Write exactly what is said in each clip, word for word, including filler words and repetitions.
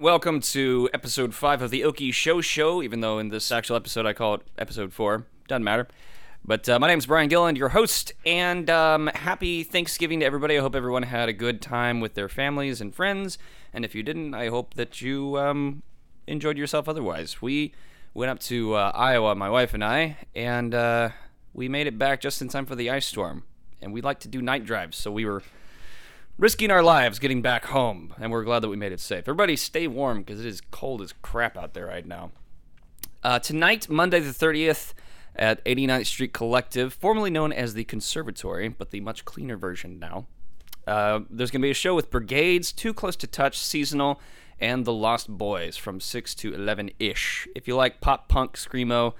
Welcome to episode five of the Okie Show Show, even though in this actual episode I call it episode four. Doesn't matter. But uh, my name's Brian Gilland, your host, and um, happy Thanksgiving to everybody. I hope everyone had a good time with their families and friends, and if you didn't, I hope that you um, enjoyed yourself otherwise. We went up to uh, Iowa, my wife and I, and uh, we made it back just in time for the ice storm, and we like to do night drives, so we were risking our lives getting back home, and we're glad that we made it safe. Everybody stay warm, because it is cold as crap out there right now. Uh, tonight, Monday the thirtieth, at eighty-ninth Street Collective, formerly known as the Conservatory, but the much cleaner version now, uh, there's going to be a show with Brigades, Too Close to Touch, Seasonal, and The Lost Boys from six to eleven-ish. If you like pop punk, screamo,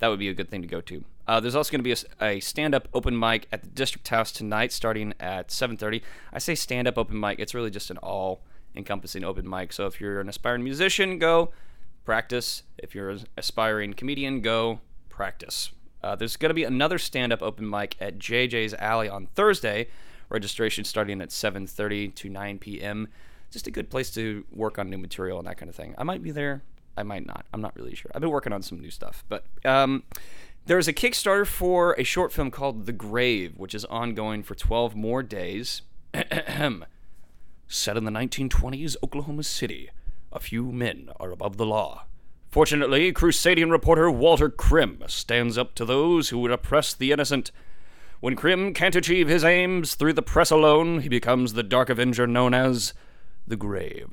that would be a good thing to go to. Uh, there's also going to be a, a stand-up open mic at the District House tonight, starting at seven thirty. I say stand-up open mic. It's really just an all-encompassing open mic. So if you're an aspiring musician, go practice. If you're an aspiring comedian, go practice. Uh, there's going to be another stand-up open mic at J J's Alley on Thursday. Registration starting at seven thirty to nine p.m. Just a good place to work on new material and that kind of thing. I might be there. I might not. I'm not really sure. I've been working on some new stuff, but um, there is a Kickstarter for a short film called The Grave, which is ongoing for twelve more days. Set in the nineteen twenties, Oklahoma City, a few men are above the law. Fortunately, crusading reporter Walter Krim stands up to those who would oppress the innocent. When Krim can't achieve his aims through the press alone, he becomes the dark avenger known as The Grave.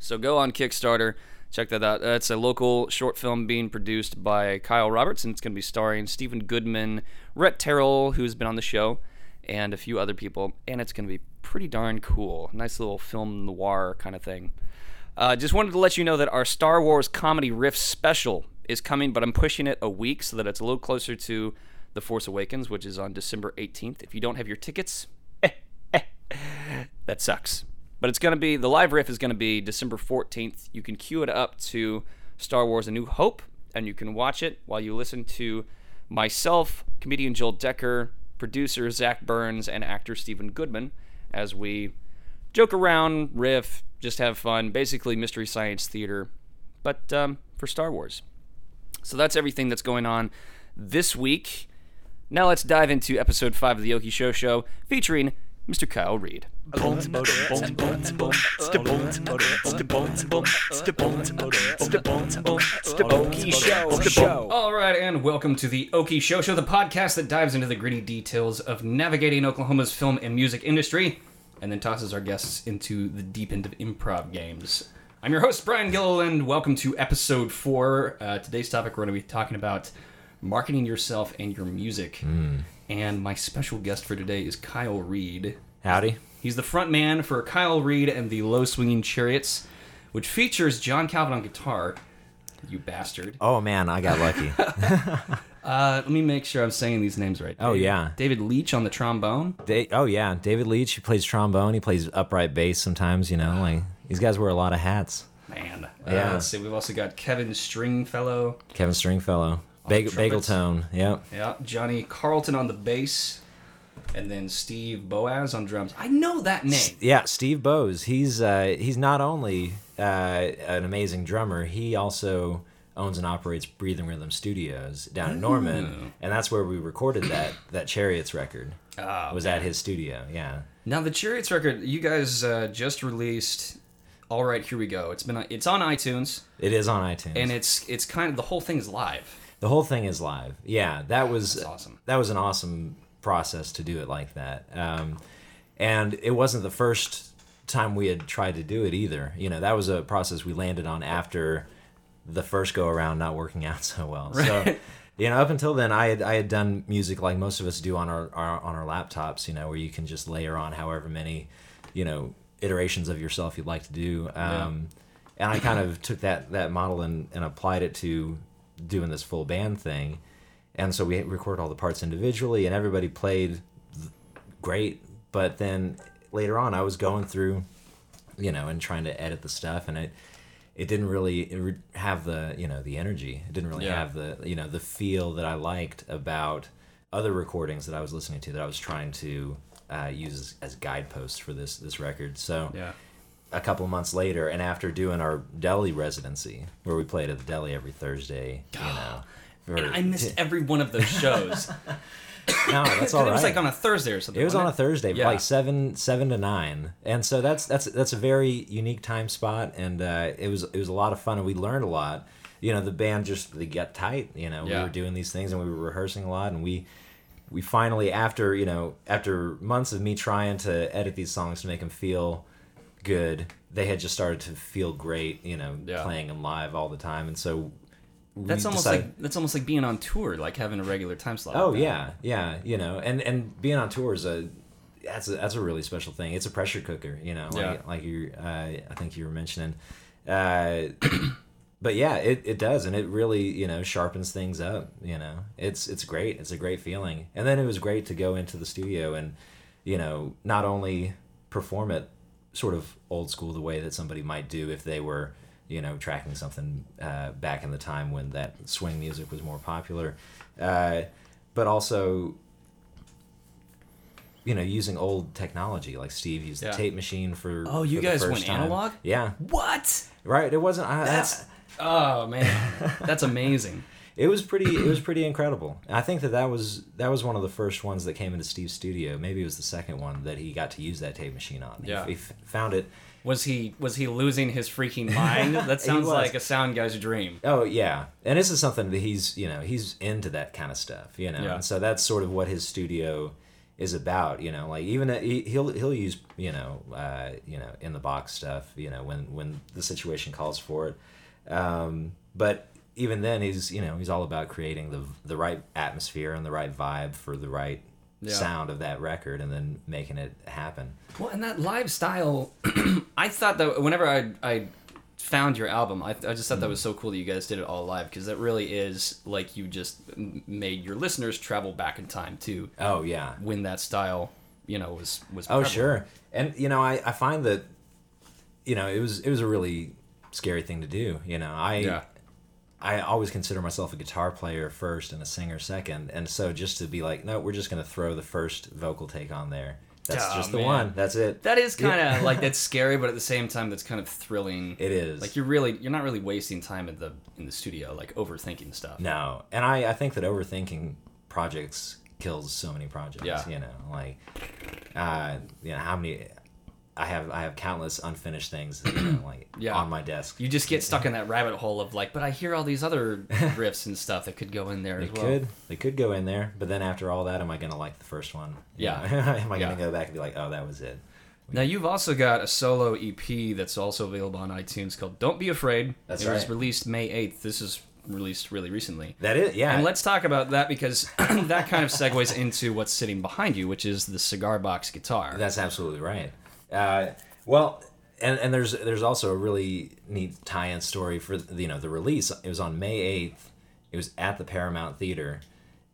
So go on Kickstarter. Check that out. It's a local short film being produced by Kyle Robertson. It's going to be starring Stephen Goodman, Rhett Terrell, who's been on the show, and a few other people. And it's going to be pretty darn cool. Nice little film noir kind of thing. Uh, just wanted to let you know that our Star Wars Comedy Riff special is coming, but I'm pushing it a week so that it's a little closer to The Force Awakens, which is on December eighteenth. If you don't have your tickets, eh, eh, that sucks. But it's going to be, the live riff is going to be December fourteenth. You can queue it up to Star Wars A New Hope, and you can watch it while you listen to myself, comedian Joel Decker, producer Zach Burns, and actor Stephen Goodman as we joke around, riff, just have fun. Basically Mystery Science Theater, but um, for Star Wars. So that's everything that's going on this week. Now let's dive into episode five of the Okie Show Show featuring Mister Kyle Reed. All right, and welcome to the Okie Show Show, the podcast that dives into the gritty details of navigating Oklahoma's film and music industry, and then tosses our guests into the deep end of improv games. I'm your host, Brian Gilliland. Welcome to episode four. Uh, today's topic, we're going to be talking about marketing yourself and your music. Mm. And my special guest for today is Kyle Reed. Howdy. He's the front man for Kyle Reed and the Low Swinging Chariots, which features John Calvin on guitar. You bastard. Oh, man, I got lucky. uh, let me make sure I'm saying these names right. Oh, David, yeah. David Leach on the trombone. Da- oh, yeah. David Leach, he plays trombone. He plays upright bass sometimes, you know. Wow. Like these guys wear a lot of hats. Man. Uh, yeah. Let's see. We've also got Kevin Stringfellow. Kevin Stringfellow. Bagel, bagel tone, yep. Yeah, Johnny Carlton on the bass, and then Steve Boaz on drums. I know that name. S- yeah, Steve Boaz. He's uh, he's not only uh, an amazing drummer, he also owns and operates Breathing Rhythm Studios down in Norman, Ooh. and that's where we recorded that that Chariots record. Oh, was man. At his studio, yeah. Now the Chariots record, you guys uh, just released. All right, here we go. It's been it's on iTunes. It is on iTunes, and it's it's kind of the whole thing's live. The whole thing is live. Yeah, that was That's awesome. That was an awesome process to do it like that. Um, and it wasn't the first time we had tried to do it either. You know, that was a process we landed on after the first go around not working out so well. Right. So, you know, up until then, I had I had done music like most of us do on our, our on our laptops. You know, where you can just layer on however many, you know, iterations of yourself you'd like to do. Um, yeah. And I kind of took that that model and, and applied it to doing this full band thing, and so we recorded all the parts individually, and everybody played great. But then later on, I was going through, you know, and trying to edit the stuff, and it it didn't really have the you know the energy. It didn't really yeah. have the you know the feel that I liked about other recordings that I was listening to that I was trying to uh, use as, as guideposts for this this record. So yeah. a couple of months later, and after doing our deli residency, where we played at the deli every Thursday, you know. And I missed every one of those shows. No, that's all right. It was like on a Thursday or something. It was on it? a Thursday, yeah. like seven, seven to nine, and so that's that's that's a very unique time spot, and uh, it was it was a lot of fun, and we learned a lot. You know, the band just they got tight. You know, yeah. we were doing these things, and we were rehearsing a lot, and we we finally after you know after months of me trying to edit these songs to make them feel good, they had just started to feel great. You know, yeah. playing them live all the time, and so. We that's almost decided, like that's almost like being on tour, like having a regular time slot. Oh like yeah, yeah, you know, and, and being on tour is a that's a, that's a really special thing. It's a pressure cooker, you know, like yeah. like you uh, I think you were mentioning, uh, but yeah, it, it does, and it really you know sharpens things up. You know, it's it's great. It's a great feeling, and then it was great to go into the studio and you know not only perform it sort of old school the way that somebody might do if they were. You know, tracking something uh, back in the time when that swing music was more popular, uh, but also, you know, using old technology. Like Steve used yeah. the tape machine for. Oh, you for guys the first went time. Analog? Yeah. What? Right. It wasn't. I, that's. I, oh man, that's amazing. It was pretty. It was pretty incredible. I think that that was that was one of the first ones that came into Steve's studio. Maybe it was the second one that he got to use that tape machine on. Yeah. He, he found it. Was he was he losing his freaking mind? That sounds like a sound guy's dream. Oh yeah, and this is something that he's you know he's into that kind of stuff you know, yeah. and so that's sort of what his studio is about you know like even he'll he'll use you know uh, you know in the box stuff you know when, when the situation calls for it, um, but even then he's you know he's all about creating the the right atmosphere and the right vibe for the right. Yeah. sound of that record and then making it happen. Well, and that live style, I thought that whenever I I found your album, I, I just thought mm. that was so cool that you guys did it all live because that really is like you just made your listeners travel back in time too. Oh yeah, when that style, you know, was was. Oh prevalent. Sure, and you know, I, I find that, you know, it was it was a really scary thing to do. You know, I. Yeah. I always consider myself a guitar player first and a singer second, and so just to be like, no, we're just going to throw the first vocal take on there. That's oh, just the man. one. That's it. That is kind of like that's scary, but at the same time, that's kind of thrilling. It is. Like you're really, you're not really wasting time in the in the studio, like overthinking stuff. No, and I, I think that overthinking projects kills so many projects. Yeah. You know, like, uh, you know, how many. I have I have countless unfinished things you know, like yeah. on my desk. You just get stuck in that rabbit hole of like, but I hear all these other riffs and stuff that could go in there as well. They could. They could go in there, but then after all that, am I going to like the first one? Yeah. am I yeah. going to go back and be like, oh, that was it? We now, you've also got a solo E P that's also available on iTunes called Don't Be Afraid. That's it right. It was released May eighth. This is released really recently. That is, yeah. And let's talk about that because that kind of segues into what's sitting behind you, which is the cigar box guitar. That's absolutely right. Uh, well, and, and there's there's also a really neat tie-in story for you know the release. It was on May eighth. It was at the Paramount Theater,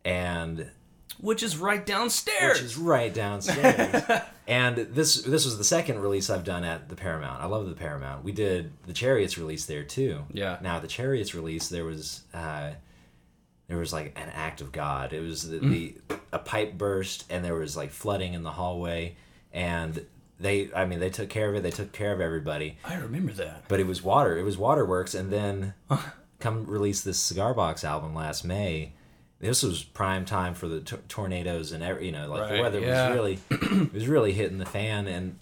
and which is right downstairs. Which is right downstairs. And this this was the second release I've done at the Paramount. I love the Paramount. We did the Chariots release there too. Yeah. Now the Chariots release there was uh, there was like an act of God. It was the, mm. the a pipe burst and there was like flooding in the hallway and. They, I mean, they took care of it. They took care of everybody. I remember that. But it was water. It was Waterworks. And then come release this Cigar Box album last May. This was prime time for the t- tornadoes and every, you know, like right, the weather yeah. was really, it was really hitting the fan. And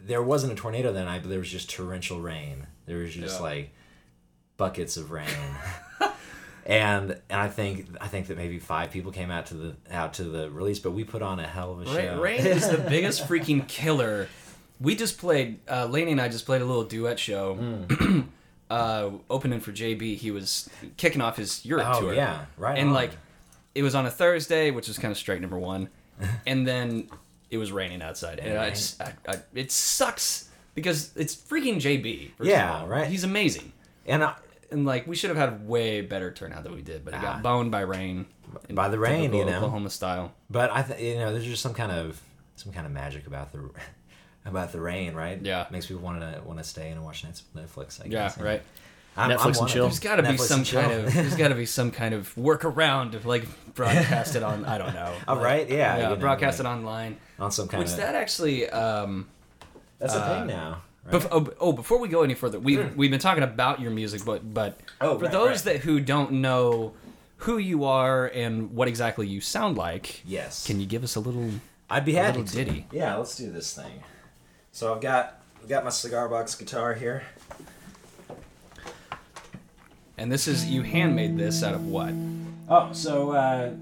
there wasn't a tornado that night, but there was just torrential rain. There was just yeah. like buckets of rain. And and I think I think that maybe five people came out to the out to the release, but we put on a hell of a show. Rain is the biggest freaking killer. We just played. Uh, Lainey and I just played a little duet show, mm. uh, opening for J B. He was kicking off his Europe oh, tour. Oh yeah, right. And on. Like, it was on a Thursday, which was kind of strike number one, and then it was raining outside, and I just, I, I, it sucks because it's freaking J B. Yeah, all. Right. He's amazing, and. I, And, like, we should have had way better turnout than we did, but it ah, got boned by rain. By the rain, you know. Oklahoma style. But, I th- you know, there's just some kind of some kind of magic about the about the rain, right? Yeah. Makes people want to want to stay and watch Netflix, I guess. Yeah, right. I'm, Netflix I'm and chill. There's got to be some kind of there's got to be some kind of workaround of, like, broadcast it on, I don't know. Oh, like, right? Yeah. yeah you know, broadcast like, it online. On some kind Which of... Which that actually... Um, that's uh, a thing now. Right? Bef- oh, oh, before we go any further, we've, mm. we've been talking about your music, but but oh, for right, those right. that who don't know who you are and what exactly you sound like, yes. can you give us a little, I'd be a happy little ditty? To. Yeah, let's do this thing. So I've got I've got my cigar box guitar here. And this is, you handmade this out of what? Oh, so uh,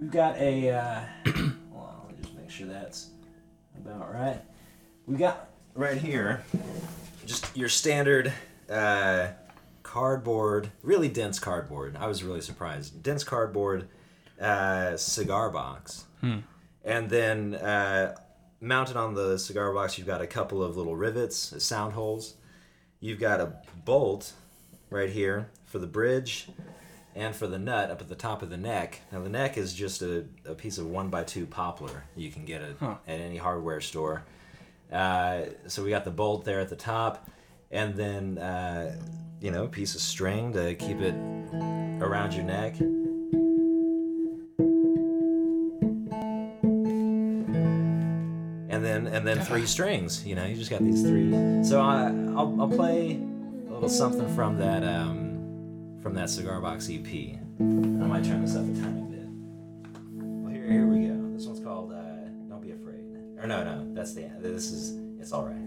we've got a, uh, hold on, let me just make sure that's about right. We've got right here, just your standard uh, cardboard, really dense cardboard. I was really surprised. Dense cardboard uh, cigar box. Hmm. And then uh, mounted on the cigar box, you've got a couple of little rivets, sound holes. You've got a bolt right here for the bridge and for the nut up at the top of the neck. Now the neck is just a, a piece of one by two poplar. You can get it huh. at any hardware store. Uh, so we got the bolt there at the top, and then uh, you know, a piece of string to keep it around your neck. And then and then three strings. You know, you just got these three. So I, I'll I'll play a little something from that. Um, From that cigar box E P. I might turn this up a tiny bit. Well, here, here we go. This one's called uh, "Don't Be Afraid." Or no, no, that's the. This is. It's all right.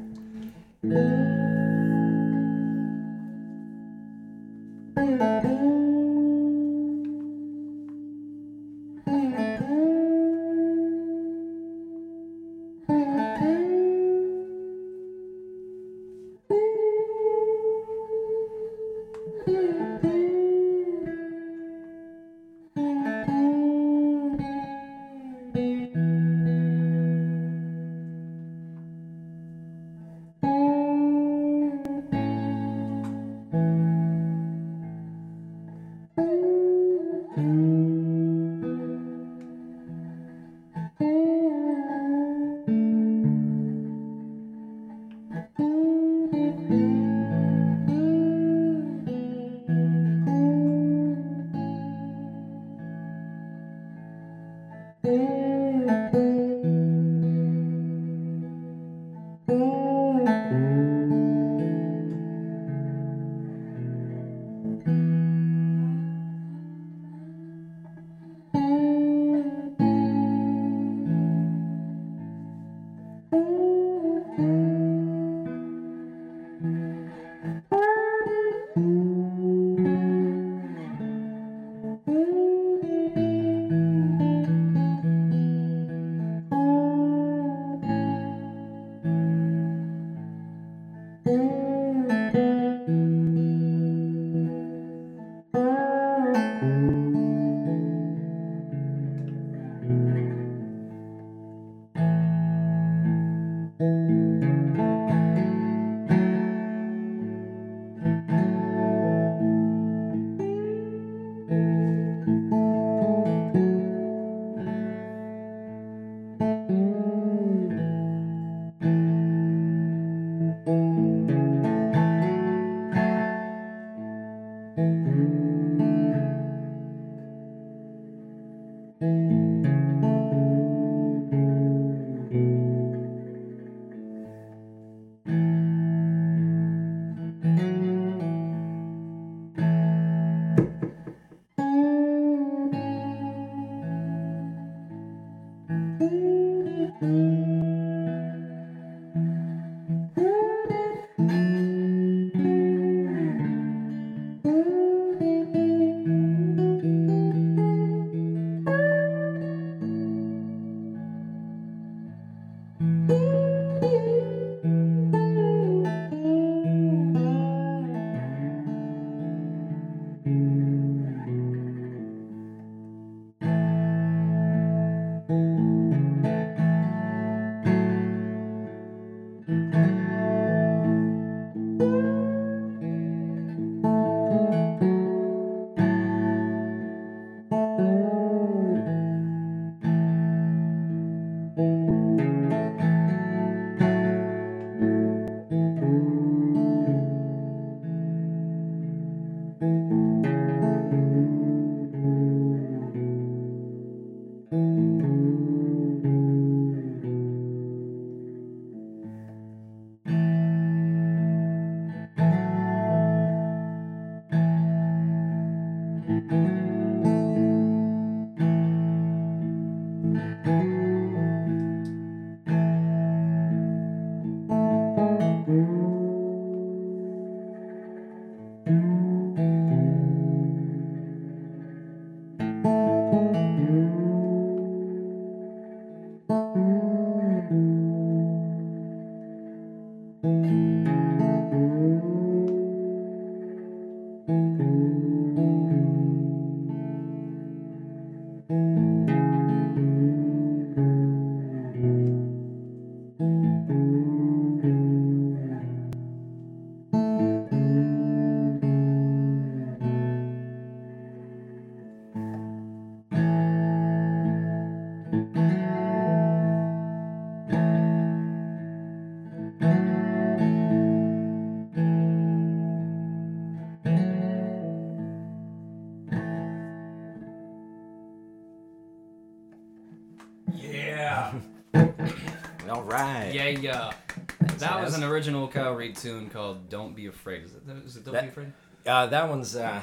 right. Yeah, yeah. That's that nice. Was an original Kyle Reed tune called Don't Be Afraid. Is it, is it Don't that, Be Afraid? Uh, that one's... Uh,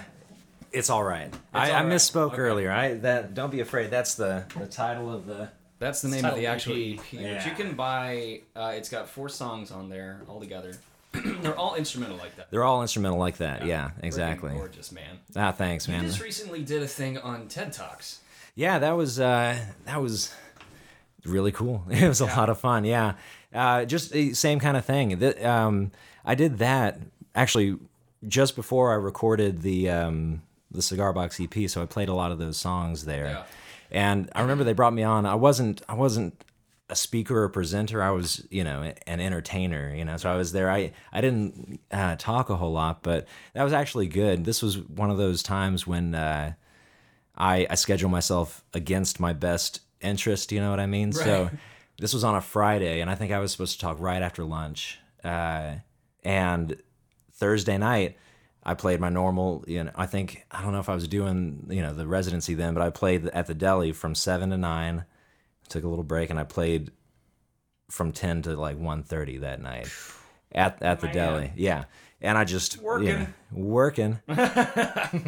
it's all right. It's I, all right. I misspoke okay. earlier. I that Don't Be Afraid. That's the, the title of the... That's the name of the actual E P. Yeah. But you can buy... Uh, it's got four songs on there all together. They're all instrumental like that. They're all instrumental like that. Yeah, yeah exactly. Gorgeous, man. Ah, thanks, man. You just recently did a thing on TED Talks. Yeah, that was uh, that was really cool. It was yeah. a lot of fun. Yeah, uh, just the same kind of thing. The, um, I did that actually just before I recorded the um, the Cigar Box E P. So I played a lot of those songs there, yeah. and I remember they brought me on. I wasn't. I wasn't. a speaker or presenter. I was, you know, an entertainer, you know, so I was there. I, I didn't uh, talk a whole lot, but that was actually good. This was one of those times when uh, I, I schedule myself against my best interest, you know what I mean? Right. So this was on a Friday and I think I was supposed to talk right after lunch. Uh, and Thursday night I played my normal, you know, I think, I don't know if I was doing, you know, the residency then, but I played at the deli from seven to nine. Took a little break and I played from ten to like one thirty that night at at the Man. deli. Yeah. And I just working. You know, working. I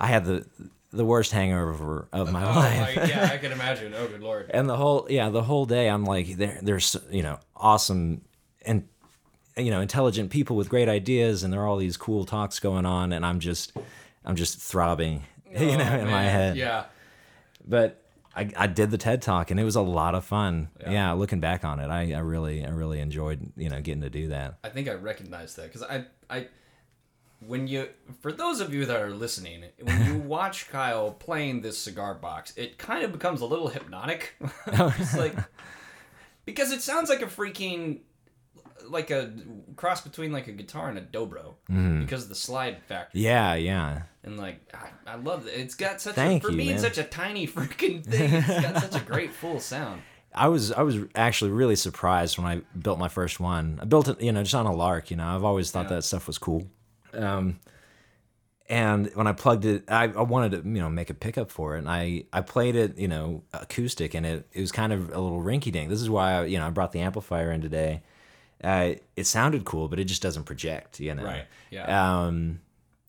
had the the worst hangover of my oh, life. My, yeah, I can imagine. Oh good Lord. And the whole yeah, the whole day I'm like there there's you know, awesome and you know, intelligent people with great ideas and there are all these cool talks going on and I'm just I'm just throbbing, oh, you know, man. in my head. Yeah. But I, I did the TED Talk and it was a lot of fun. Yeah, yeah looking back on it, I, I really I really enjoyed you know getting to do that. I think I recognized that because I I when you for those of you that are listening, when you watch Kyle playing this cigar box, it kind of becomes a little hypnotic. Just like because it sounds like a freaking like a cross between like a guitar and a dobro mm. because of the slide factor. Yeah, yeah. And like, I, I love it. It's got such Thank a, for you, being man. such a tiny freaking thing. It's got such a great full sound. I was I was actually really surprised when I built my first one. I built it, you know, just on a lark. You know, I've always thought yeah. that stuff was cool. Um, and when I plugged it, I, I wanted to you know make a pickup for it, and I, I played it you know acoustic, and it it was kind of a little rinky dink. This is why I, you know I brought the amplifier in today. Uh, it sounded cool, but it just doesn't project, you know. Right. Yeah. Um,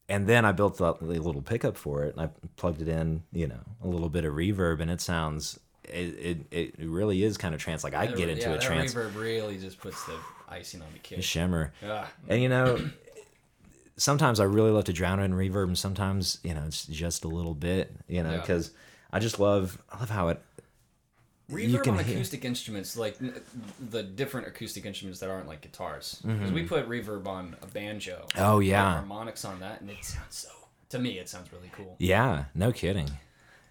and then I built the, the little pickup for it, and I plugged it in, you know, a little bit of reverb, and it sounds, it it, it really is kind of trance. Like I that, get into yeah, a trance. Yeah, reverb really just puts the icing on the cake. The shimmer. Yeah. And you know, sometimes I really love to drown it in reverb, and sometimes you know it's just a little bit, you know, because yeah. I just love, I love how it. Reverb on acoustic hear. instruments, like the different acoustic instruments that aren't like guitars. Because mm-hmm. we put reverb on a banjo. Oh, yeah. Harmonics on that, and it sounds so... To me, it sounds really cool. Yeah, no kidding.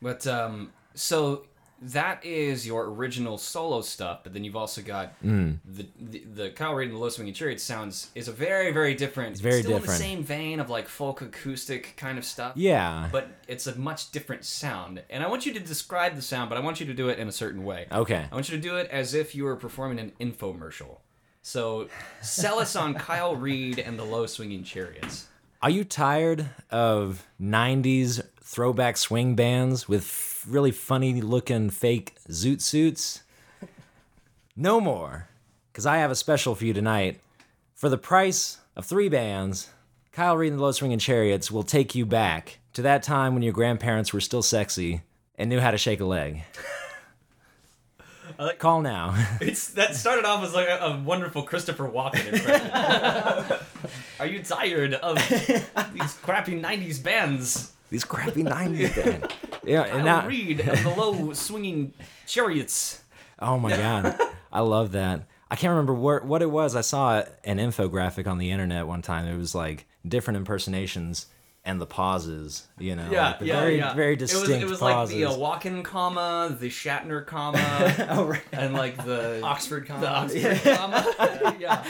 But, um, so that is your original solo stuff, but then you've also got mm. the, the the Kyle Reed and the Low Swinging Chariots sounds... is a very, very different... It's very still different. Still in the same vein of, like, folk acoustic kind of stuff. Yeah. But it's a much different sound. And I want you to describe the sound, but I want you to do it in a certain way. Okay. I want you to do it as if you were performing an infomercial. So, sell us on Kyle Reed and the Low Swinging Chariots. Are you tired of nineties throwback swing bands with... really funny-looking fake zoot suits? No more, because I have a special for you tonight. For the price of three bands, Kyle Reed and the Low Swinging Chariots will take you back to that time when your grandparents were still sexy and knew how to shake a leg. I like, Call now. It's that started off as like a, a wonderful Christopher Walken impression. Are you tired of these crappy nineties bands? These crappy nineties bands. Yeah, and now Reed and the Low Swinging Chariots. Oh my God, I love that. I can't remember where, what it was. I saw an infographic on the internet one time. It was like different impersonations and the pauses. You know, yeah, like the yeah, very, yeah. very distinct pauses. It was, it was pauses. Like the uh, Walken comma, the Shatner comma, oh, right. and like the Oxford comma. The Oxford yeah. comma. Uh, yeah.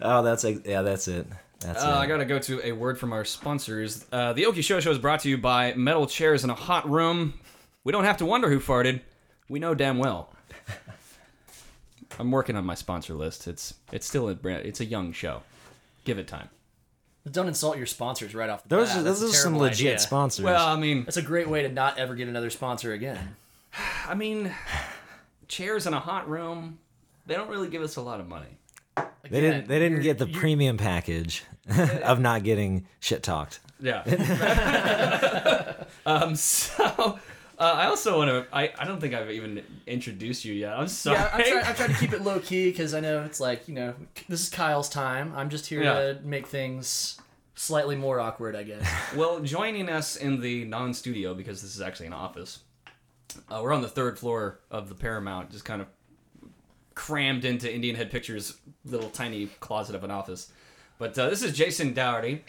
Oh, that's like, yeah, that's it. That's uh, I gotta go to a word from our sponsors. Uh, the Okie Show Show is brought to you by Metal Chairs in a Hot Room. We don't have to wonder who farted. We know damn well. I'm working on my sponsor list. It's it's still a brand. It's a young show. Give it time. But don't insult your sponsors right off the those bat. Are, those are some legit idea. sponsors. Well, I mean, that's a great way to not ever get another sponsor again. I mean, chairs in a hot room. They don't really give us a lot of money. Again, they didn't. They didn't get the premium package of not getting shit talked. Yeah. um. So. Uh, I also want to... I, I don't think I've even introduced you yet. I'm sorry. Yeah, I'm, try, I'm trying to keep it low-key because I know it's like, you know, this is Kyle's time. I'm just here yeah. to make things slightly more awkward, I guess. Well, joining us in the non-studio, because this is actually an office, uh, we're on the third floor of the Paramount, just kind of crammed into Indian Head Pictures' little tiny closet of an office. But uh, this is Jason Dougherty.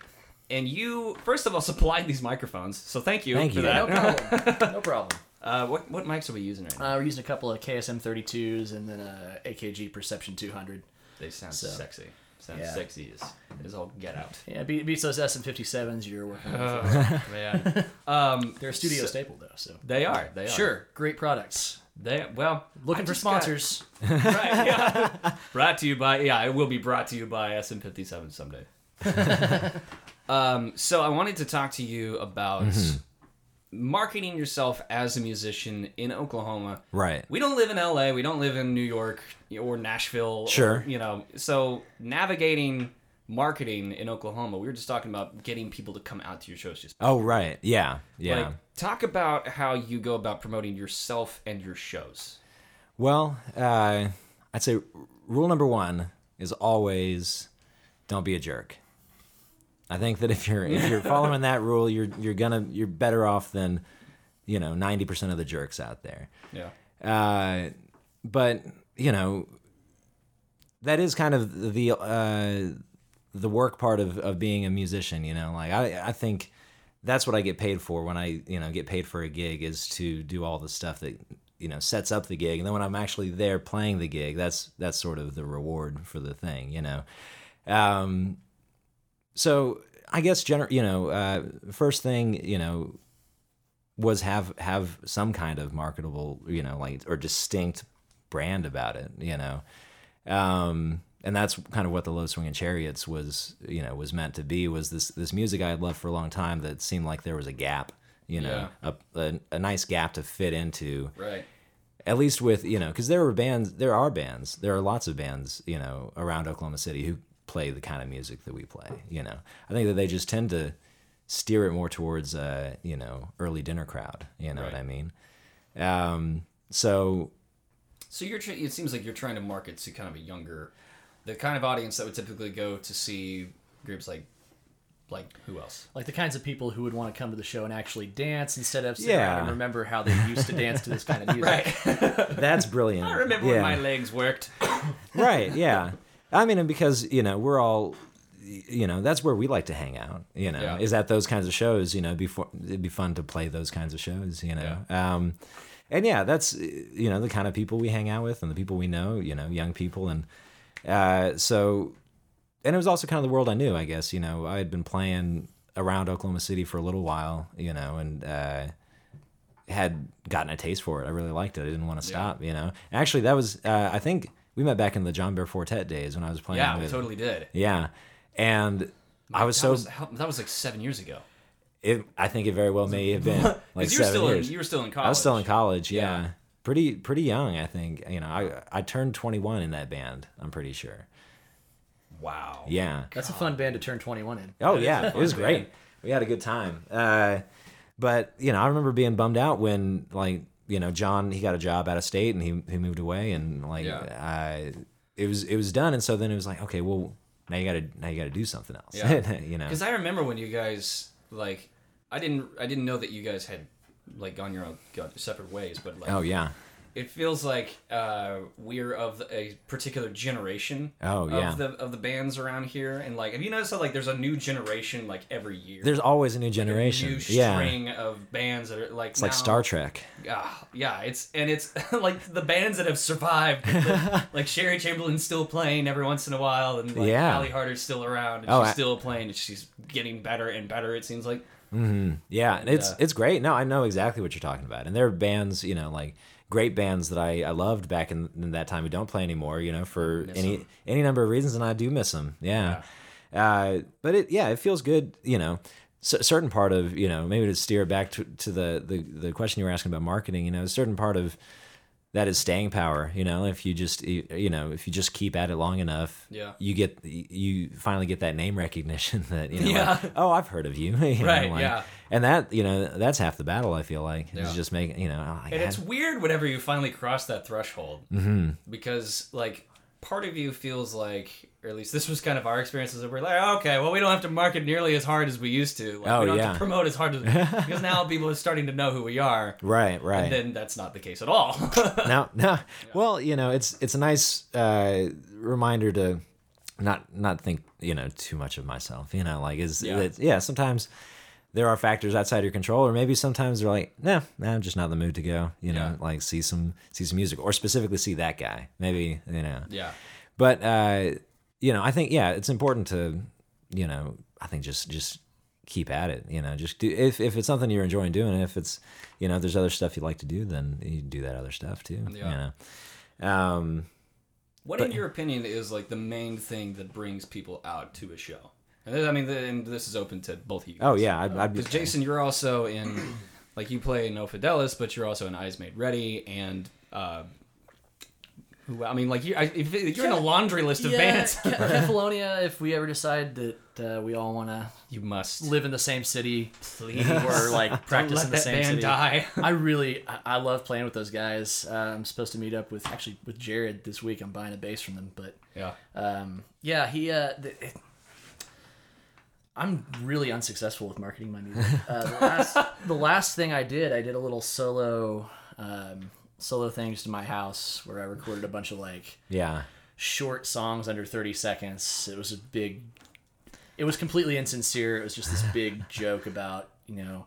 And you, first of all, supplied these microphones, so thank you thank for you. that. No problem. No problem. Uh, what what mics are we using right now? Uh, we're using a couple of K S M thirty-twos and then a A K G Perception two hundred. They sound so, sexy. Sounds yeah. sexy as, as all get out. Yeah, it beats those S M fifty-sevens you're working with. Oh, man. Um, They're a studio so, staple, though. So They are. They are. Sure. Great products. They Well, looking I for sponsors. Got, right. Yeah. Brought to you by, yeah, it will be brought to you by S M fifty-seven someday. Um, so I wanted to talk to you about mm-hmm. marketing yourself as a musician in Oklahoma. Right. We don't live in L A. We don't live in New York or Nashville. Sure. Or, you know, so navigating marketing in Oklahoma, we were just talking about getting people to come out to your shows. Just oh, right. Yeah. Yeah. Like, talk about how you go about promoting yourself and your shows. Well, uh, I'd say rule number one is always don't be a jerk. I think that if you're if you're following that rule, you're you're gonna you're better off than, you know, ninety percent of the jerks out there. Yeah. Uh, but you know, that is kind of the uh, the work part of, of being a musician. You know, like I I think that's what I get paid for when I you know get paid for a gig is to do all the stuff that you know sets up the gig, and then when I'm actually there playing the gig, that's that's sort of the reward for the thing. You know. Um, So I guess, gener- you know, uh, first thing, you know, was have have some kind of marketable, you know, like or distinct brand about it, you know, um, and that's kind of what the Low Swinging Chariots was, you know, was meant to be was this this music I had loved for a long time that seemed like there was a gap, you know, yeah. a, a a nice gap to fit into, right? At least with you know, because there were bands, there are bands, there are lots of bands, you know, around Oklahoma City who play the kind of music that we play, you know. I think that they just tend to steer it more towards, uh, you know, early dinner crowd. You know right. what I mean? Um, so, so you're. Tra- it seems like you're trying to market to kind of a younger, the kind of audience that would typically go to see groups like, like who else? Like the kinds of people who would want to come to the show and actually dance instead of sitting yeah. around and remember how they used to dance to this kind of music. Right. That's brilliant. I remember yeah. when my legs worked. Right. Yeah. I mean, and because, you know, we're all, you know, that's where we like to hang out, you know, yeah. is at those kinds of shows, you know, before it'd be fun to play those kinds of shows, you know. Yeah. Um, and yeah, that's, you know, the kind of people we hang out with and the people we know, you know, young people. And uh, so, and it was also kind of the world I knew, I guess, you know, I had been playing around Oklahoma City for a little while, you know, and uh, had gotten a taste for it. I really liked it. I didn't want to stop, yeah. you know. Actually, that was, uh, I think... We met back in the John Bear Fortet days when I was playing. Yeah, with, we totally did. Yeah, and My, I was that so was, how, that was like seven years ago. It, I think it very well may have been like seven still years. In, you were still in college. I was still in college. Yeah, yeah. pretty pretty young. I think you know I I turned twenty-one in that band. I'm pretty sure. Wow. Yeah, that's God. a fun band to turn twenty-one in. Oh yeah, it was great. Band. We had a good time. Uh, but you know I remember being bummed out when like. You know, John, he got a job out of state and he he moved away and like yeah. uh, it was it was done. And so then it was like, OK, well, now you got to now you got to do something else, yeah. you know, because I remember when you guys like I didn't I didn't know that you guys had like gone your own gone separate ways. But like, oh, yeah, it feels like uh, we're of a particular generation. Oh, yeah. of the of the bands around here. And like, have you noticed that like there's a new generation like every year? There's always a new generation. Like a new yeah. string of bands that are like it's now, like Star Trek. Yeah, yeah. It's and it's like the bands that have survived. The, like Sherry Chamberlain's still playing every once in a while, and like yeah. Allie Harter's still around, and oh, she's I... still playing, and she's getting better and better. It seems like. Mm-hmm. Yeah, and it's uh, it's great. No, I know exactly what you're talking about, and there are bands, you know, like. Great bands that I, I loved back in, in that time who don't play anymore, you know, for miss any them. any number of reasons, and I do miss them. Yeah, yeah. Uh, but it yeah, it feels good, you know. C- certain part of you know maybe to steer back to, to the, the the question you were asking about marketing, you know, a certain part of that is staying power. You know, if you just, you know, if you just keep at it long enough, yeah, you get, you finally get that name recognition that, you know, yeah. like, oh, I've heard of you. you right. Know, like, yeah. And that, you know, that's half the battle, I feel like. Yeah. It's just making, you know. Oh, and God. It's weird whenever you finally cross that threshold, mm-hmm. because like part of you feels like, or at least this was kind of our experiences, that we're like, oh, okay, well, we don't have to market nearly as hard as we used to. Like, oh, we don't yeah. have to promote as hard as, because now people are starting to know who we are. Right, right. And then that's not the case at all. no, no. Yeah. Well, you know, it's it's a nice uh, reminder to not not think, you know, too much of myself. You know, like, is yeah. It, yeah, sometimes there are factors outside your control, or maybe sometimes they're like, no, nah, nah, I'm just not in the mood to go. You know, yeah. like see some see some music, or specifically see that guy. Maybe, you know. Yeah. But. Uh, You know, I think, yeah, it's important to, you know, I think just, just keep at it, you know, just do, if, if it's something you're enjoying doing, if it's, you know, if there's other stuff you like to do, then you do that other stuff too, yeah. you know. Um, what, but, in your opinion, is like the main thing that brings people out to a show? And I mean, and this is open to both of you guys. Oh, yeah. I'd, uh, I'd be, Jason, you're also in, like, you play No Fidelis, but you're also in Eyes Made Ready and... uh I mean, like, you're, if you're in a laundry list of yeah, bands. Kefalonia, if we ever decide that uh, we all want to... You must. Live in the same city. Please. Or, like, practice in the same city. Don't let that band die. I really... I love playing with those guys. Uh, I'm supposed to meet up with... Actually, with Jared this week. I'm buying a bass from them, but... Yeah. Um, yeah, he... Uh, the, it, I'm really unsuccessful with marketing my music. Uh, the, last, the last thing I did, I did a little solo... Um, solo things to my house where I recorded a bunch of like yeah short songs under thirty seconds. It was a big it was completely insincere. It was just this big joke about, you know,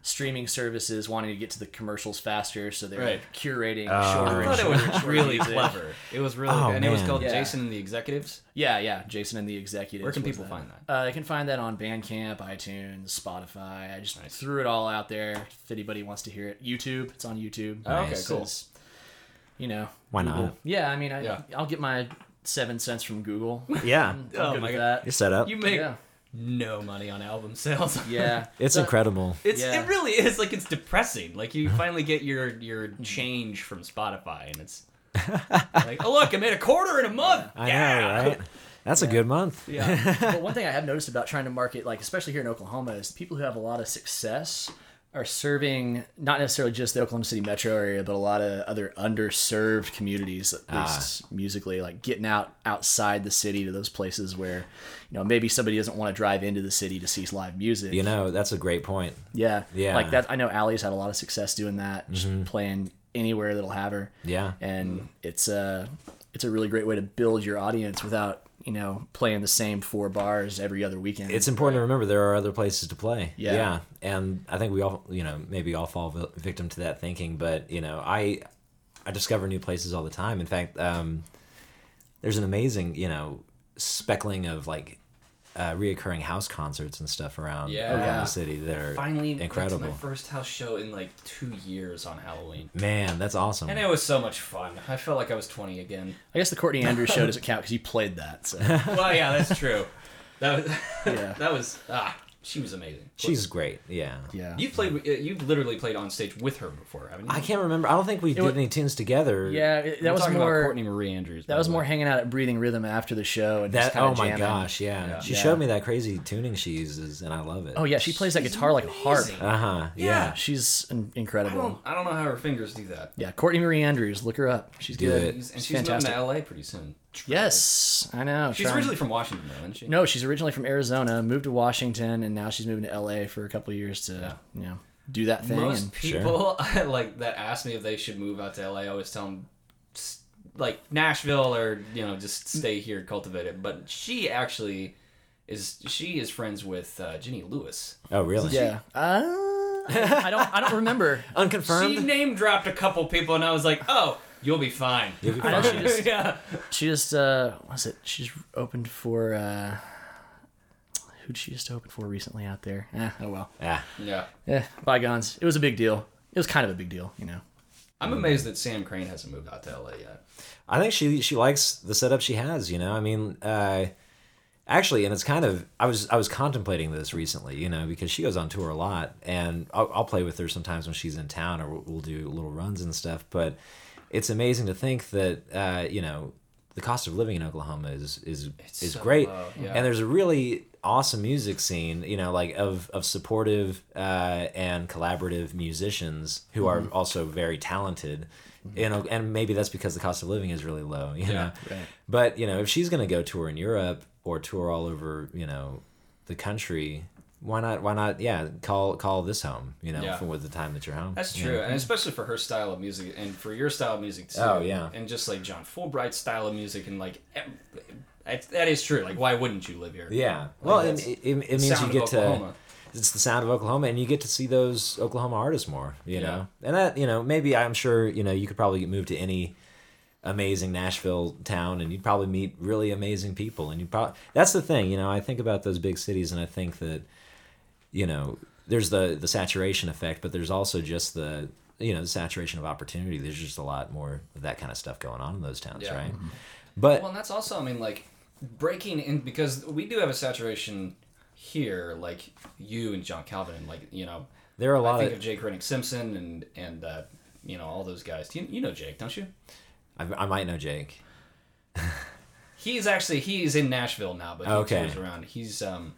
streaming services wanting to get to the commercials faster, so they're right. like curating uh, shorter and shorter. I thought it was really clever. It was really oh, good. And man. It was called yeah. Jason and the Executives. Yeah, yeah, Jason and the Executives. Where can people that? find that? Uh, they can find that on Bandcamp, iTunes, Spotify. I just nice. threw it all out there if anybody wants to hear it. YouTube, it's on YouTube. Oh, okay, cool. It's, you know, why Google. Not? Yeah, I mean, I, yeah. I'll get my seven cents from Google. Yeah, I'm, I'm oh good my with God, that. You're set up. You make. Yeah. No money on album sales. Yeah, it's so, incredible. It's yeah. it really is, like, it's depressing. Like, you finally get your your change from Spotify, and it's like, oh look, I made a quarter in a month. Yeah. I yeah. know, right? That's yeah. a good month. Yeah. But one thing I have noticed about trying to market, like especially here in Oklahoma, is people who have a lot of success are serving not necessarily just the Oklahoma City metro area, but a lot of other underserved communities, at least ah. musically, like getting out outside the city to those places where, you know, maybe somebody doesn't want to drive into the city to see live music. You know, that's a great point. Yeah. Yeah. Like that. I know Allie's had a lot of success doing that, just mm-hmm. playing anywhere that'll have her. Yeah. And mm-hmm. it's a, it's a really great way to build your audience without, you know, playing the same four bars every other weekend. It's important to remember there are other places to play. Yeah. yeah. And I think we all, you know, maybe all fall victim to that thinking, but, you know, I I discover new places all the time. In fact, um, there's an amazing, you know, speckling of, like, uh, reoccurring house concerts and stuff around yeah. around the city that are finally incredible. Finally, my first house show in, like, two years on Halloween. Man, that's awesome. And it was so much fun. I felt like I was twenty again. I guess the Courtney Andrews show doesn't count because you played that. So. Well, yeah, that's true. That was, yeah. that was, ah, she was amazing. She's what? great, yeah. yeah. You've played, you've literally played on stage with her before, haven't you? I can't remember. I don't think we it did was, any tunes together. Yeah, it, that We're was talking more about Courtney Marie Andrews. That was more hanging out at Breathing Rhythm after the show and that, just oh my jamming. gosh, yeah. yeah. She yeah. showed me that crazy tuning she uses, and I love it. Oh yeah, she plays she's that guitar amazing. like a harp. Uh huh. Yeah. yeah, she's incredible. I don't, I don't know how her fingers do that. Yeah, Courtney Marie Andrews, look her up. She's do good. It. And she's, she's fantastic. Moving to L A pretty soon. Yes, I know. She's Trying. originally from Washington, though, isn't she? No, she's originally from Arizona, moved to Washington, and now she's moving to L A for a couple of years to, yeah. you know, do that thing. Most and, people sure. like that ask me if they should move out to L A. I always tell them, like, Nashville or, you know, just stay here, cultivate it. But she actually is, she is friends with uh, Jenny Lewis. Oh, really? Yeah. Uh, I don't, I don't remember. Unconfirmed? She name dropped a couple people, and I was like, oh. You'll be fine. You'll be fine. She just, yeah. she just uh, what was it? She just opened for, uh, who'd she just open for recently out there? Eh, oh well. Yeah. Yeah. Yeah. Bygones. It was a big deal. It was kind of a big deal, you know. I'm amazed that Sam Crane hasn't moved out to L A yet. I think she she likes the setup she has, you know. I mean, uh, actually, and it's kind of, I was I was contemplating this recently, you know, because she goes on tour a lot, and I'll, I'll play with her sometimes when she's in town, or we'll do little runs and stuff, but it's amazing to think that, uh, you know, the cost of living in Oklahoma is is it's is so great. Low, yeah. And there's a really awesome music scene, you know, like of, of supportive uh, and collaborative musicians who mm-hmm. are also very talented. You know, and maybe that's because the cost of living is really low, you yeah, know. Right. But, you know, if she's going to go tour in Europe or tour all over, you know, the country, why not, why not, yeah, call call this home, you know, yeah. from with the time that you're home. That's true, you know? And especially for her style of music and for your style of music, too. Oh, yeah. And just, like, John Fulbright's style of music and, like... It's, that is true. Like, why wouldn't you live here? Yeah. Like, well, it, it, it means you get to... It's the sound of Oklahoma, and you get to see those Oklahoma artists more, you yeah. know? And that, you know, maybe I'm sure, you know, you could probably move to any amazing Nashville town, and you'd probably meet really amazing people. And you probably... That's the thing, you know, I think about those big cities, and I think that, you know, there's the, the saturation effect, but there's also just the... You know, the saturation of opportunity. There's just a lot more of that kind of stuff going on in those towns, yeah. right? Mm-hmm. But well, and that's also, I mean, like, breaking in, because we do have a saturation here, like you and John Calvin, and like, you know, there are a lot. I think of, of Jake Renick Simpson and and uh, you know, all those guys. You, you know Jake, don't you? I, I might know Jake. he's actually he's in Nashville now, but he okay. tours around. He's um.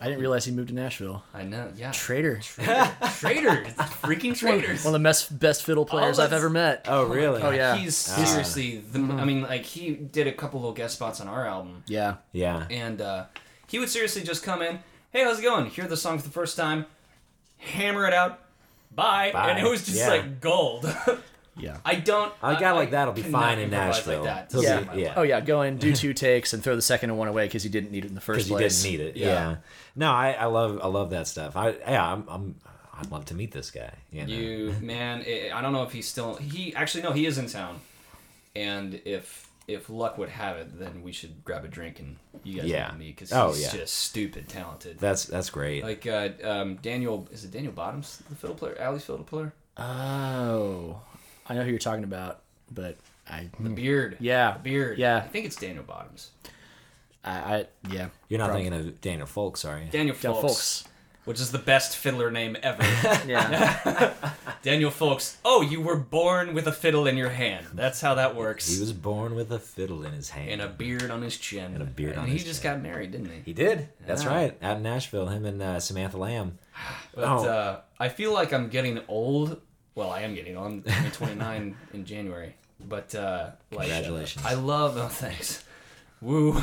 I didn't realize he moved to Nashville. I know, yeah. Traitor. Traitor. Traitor. Freaking traitors. One of the best, best fiddle players I've ever met. Oh, really? Oh, yeah. He's uh, seriously, the, mm-hmm. I mean, like, he did a couple little guest spots on our album. Yeah. Yeah. And uh, he would seriously just come in, hey, how's it going? Hear the song for the first time, hammer it out, bye. bye. And it was just, yeah. like, gold. Yeah, I don't. I got like that'll be fine in Nashville. Like that. Yeah. Be, yeah. Oh yeah, go in, do two takes, and throw the second one away because you didn't need it in the first place. Because you didn't need it. Yeah. yeah. No, I, I love I love that stuff. I yeah, I'm, I'm I'd love to meet this guy. You, know? you man, it, I don't know if he's still. He actually no, he is in town, and if if luck would have it, then we should grab a drink and you guys yeah. meet me because he's oh, yeah. just stupid talented. That's that's great. Like uh, um, Daniel, is it Daniel Bottoms, the fiddle player, Alley's fiddle player? Oh. I know who you're talking about, but I... The beard. Yeah. The beard. Yeah. I think it's Daniel Bottoms. I, I yeah. You're not probably. thinking of Daniel Foulkes, are you? Daniel Foulkes. Daniel Foulkes. Which is the best fiddler name ever. yeah. Daniel Foulkes. Oh, you were born with a fiddle in your hand. That's how that works. He was born with a fiddle in his hand. And a beard on his chin. And a beard and on his chin. And he just got married, didn't he? He did. That's yeah. right. Out in Nashville, him and uh, Samantha Lamb. But oh. uh, I feel like I'm getting old... Well, I am getting on. I'm twenty-nine in January, but uh, like, congratulations! I love. Oh, thanks. Woo.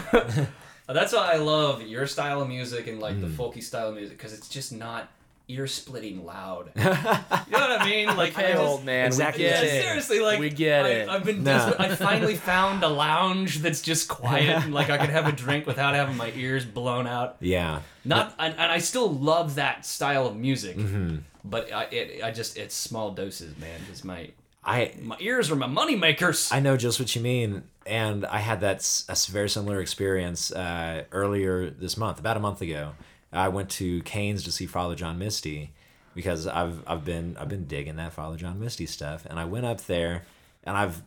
That's why I love your style of music and like mm. the folky style of music because it's just not ear-splitting loud. You know what I mean? Like, hey, just, old man, exactly. Yeah, seriously, like we get I, it. I've been. No. Just, I finally found a lounge that's just quiet and like I could have a drink without having my ears blown out. Yeah. Not, and, and I still love that style of music. Mm-hmm. But I, it, I just, it's small doses, man. Because my, I, my ears are my money makers. I know just what you mean, and I had that a very similar experience uh, earlier this month, about a month ago. I went to Canes to see Father John Misty because I've I've been I've been digging that Father John Misty stuff, and I went up there, and I've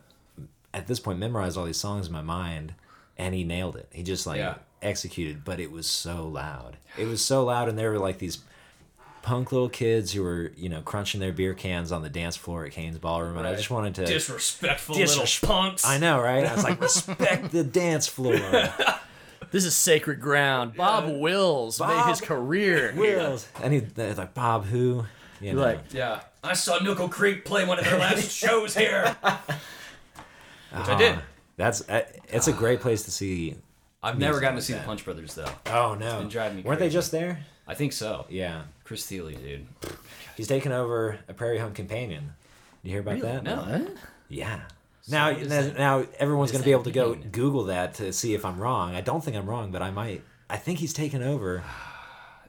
at this point memorized all these songs in my mind, and he nailed it. He just like yeah. executed, but it was so loud. It was so loud, and there were like these. Punk little kids who were, you know, crunching their beer cans on the dance floor at Kane's Ballroom, and right. I just wanted to disrespectful disres- little punks. I know, right? I was like, respect the dance floor. This is sacred ground. Bob yeah. Wills Bob made his career. Wills, and he was like, Bob who? You know. Like, yeah, I saw Nickel Creek play one of their last shows here, which uh, I did. That's it's a great place to see. I've never gotten to see that. The Punch Brothers though. Oh no, it's been driving me crazy. Weren't they just there? I think so. Yeah. Chris Thile, dude. He's taking over A Prairie Home Companion. You hear about really? that? No. Huh? Yeah. So now, now, now everyone's going to be able to go mean? Google that to see if I'm wrong. I don't think I'm wrong, but I might. I think he's taken over.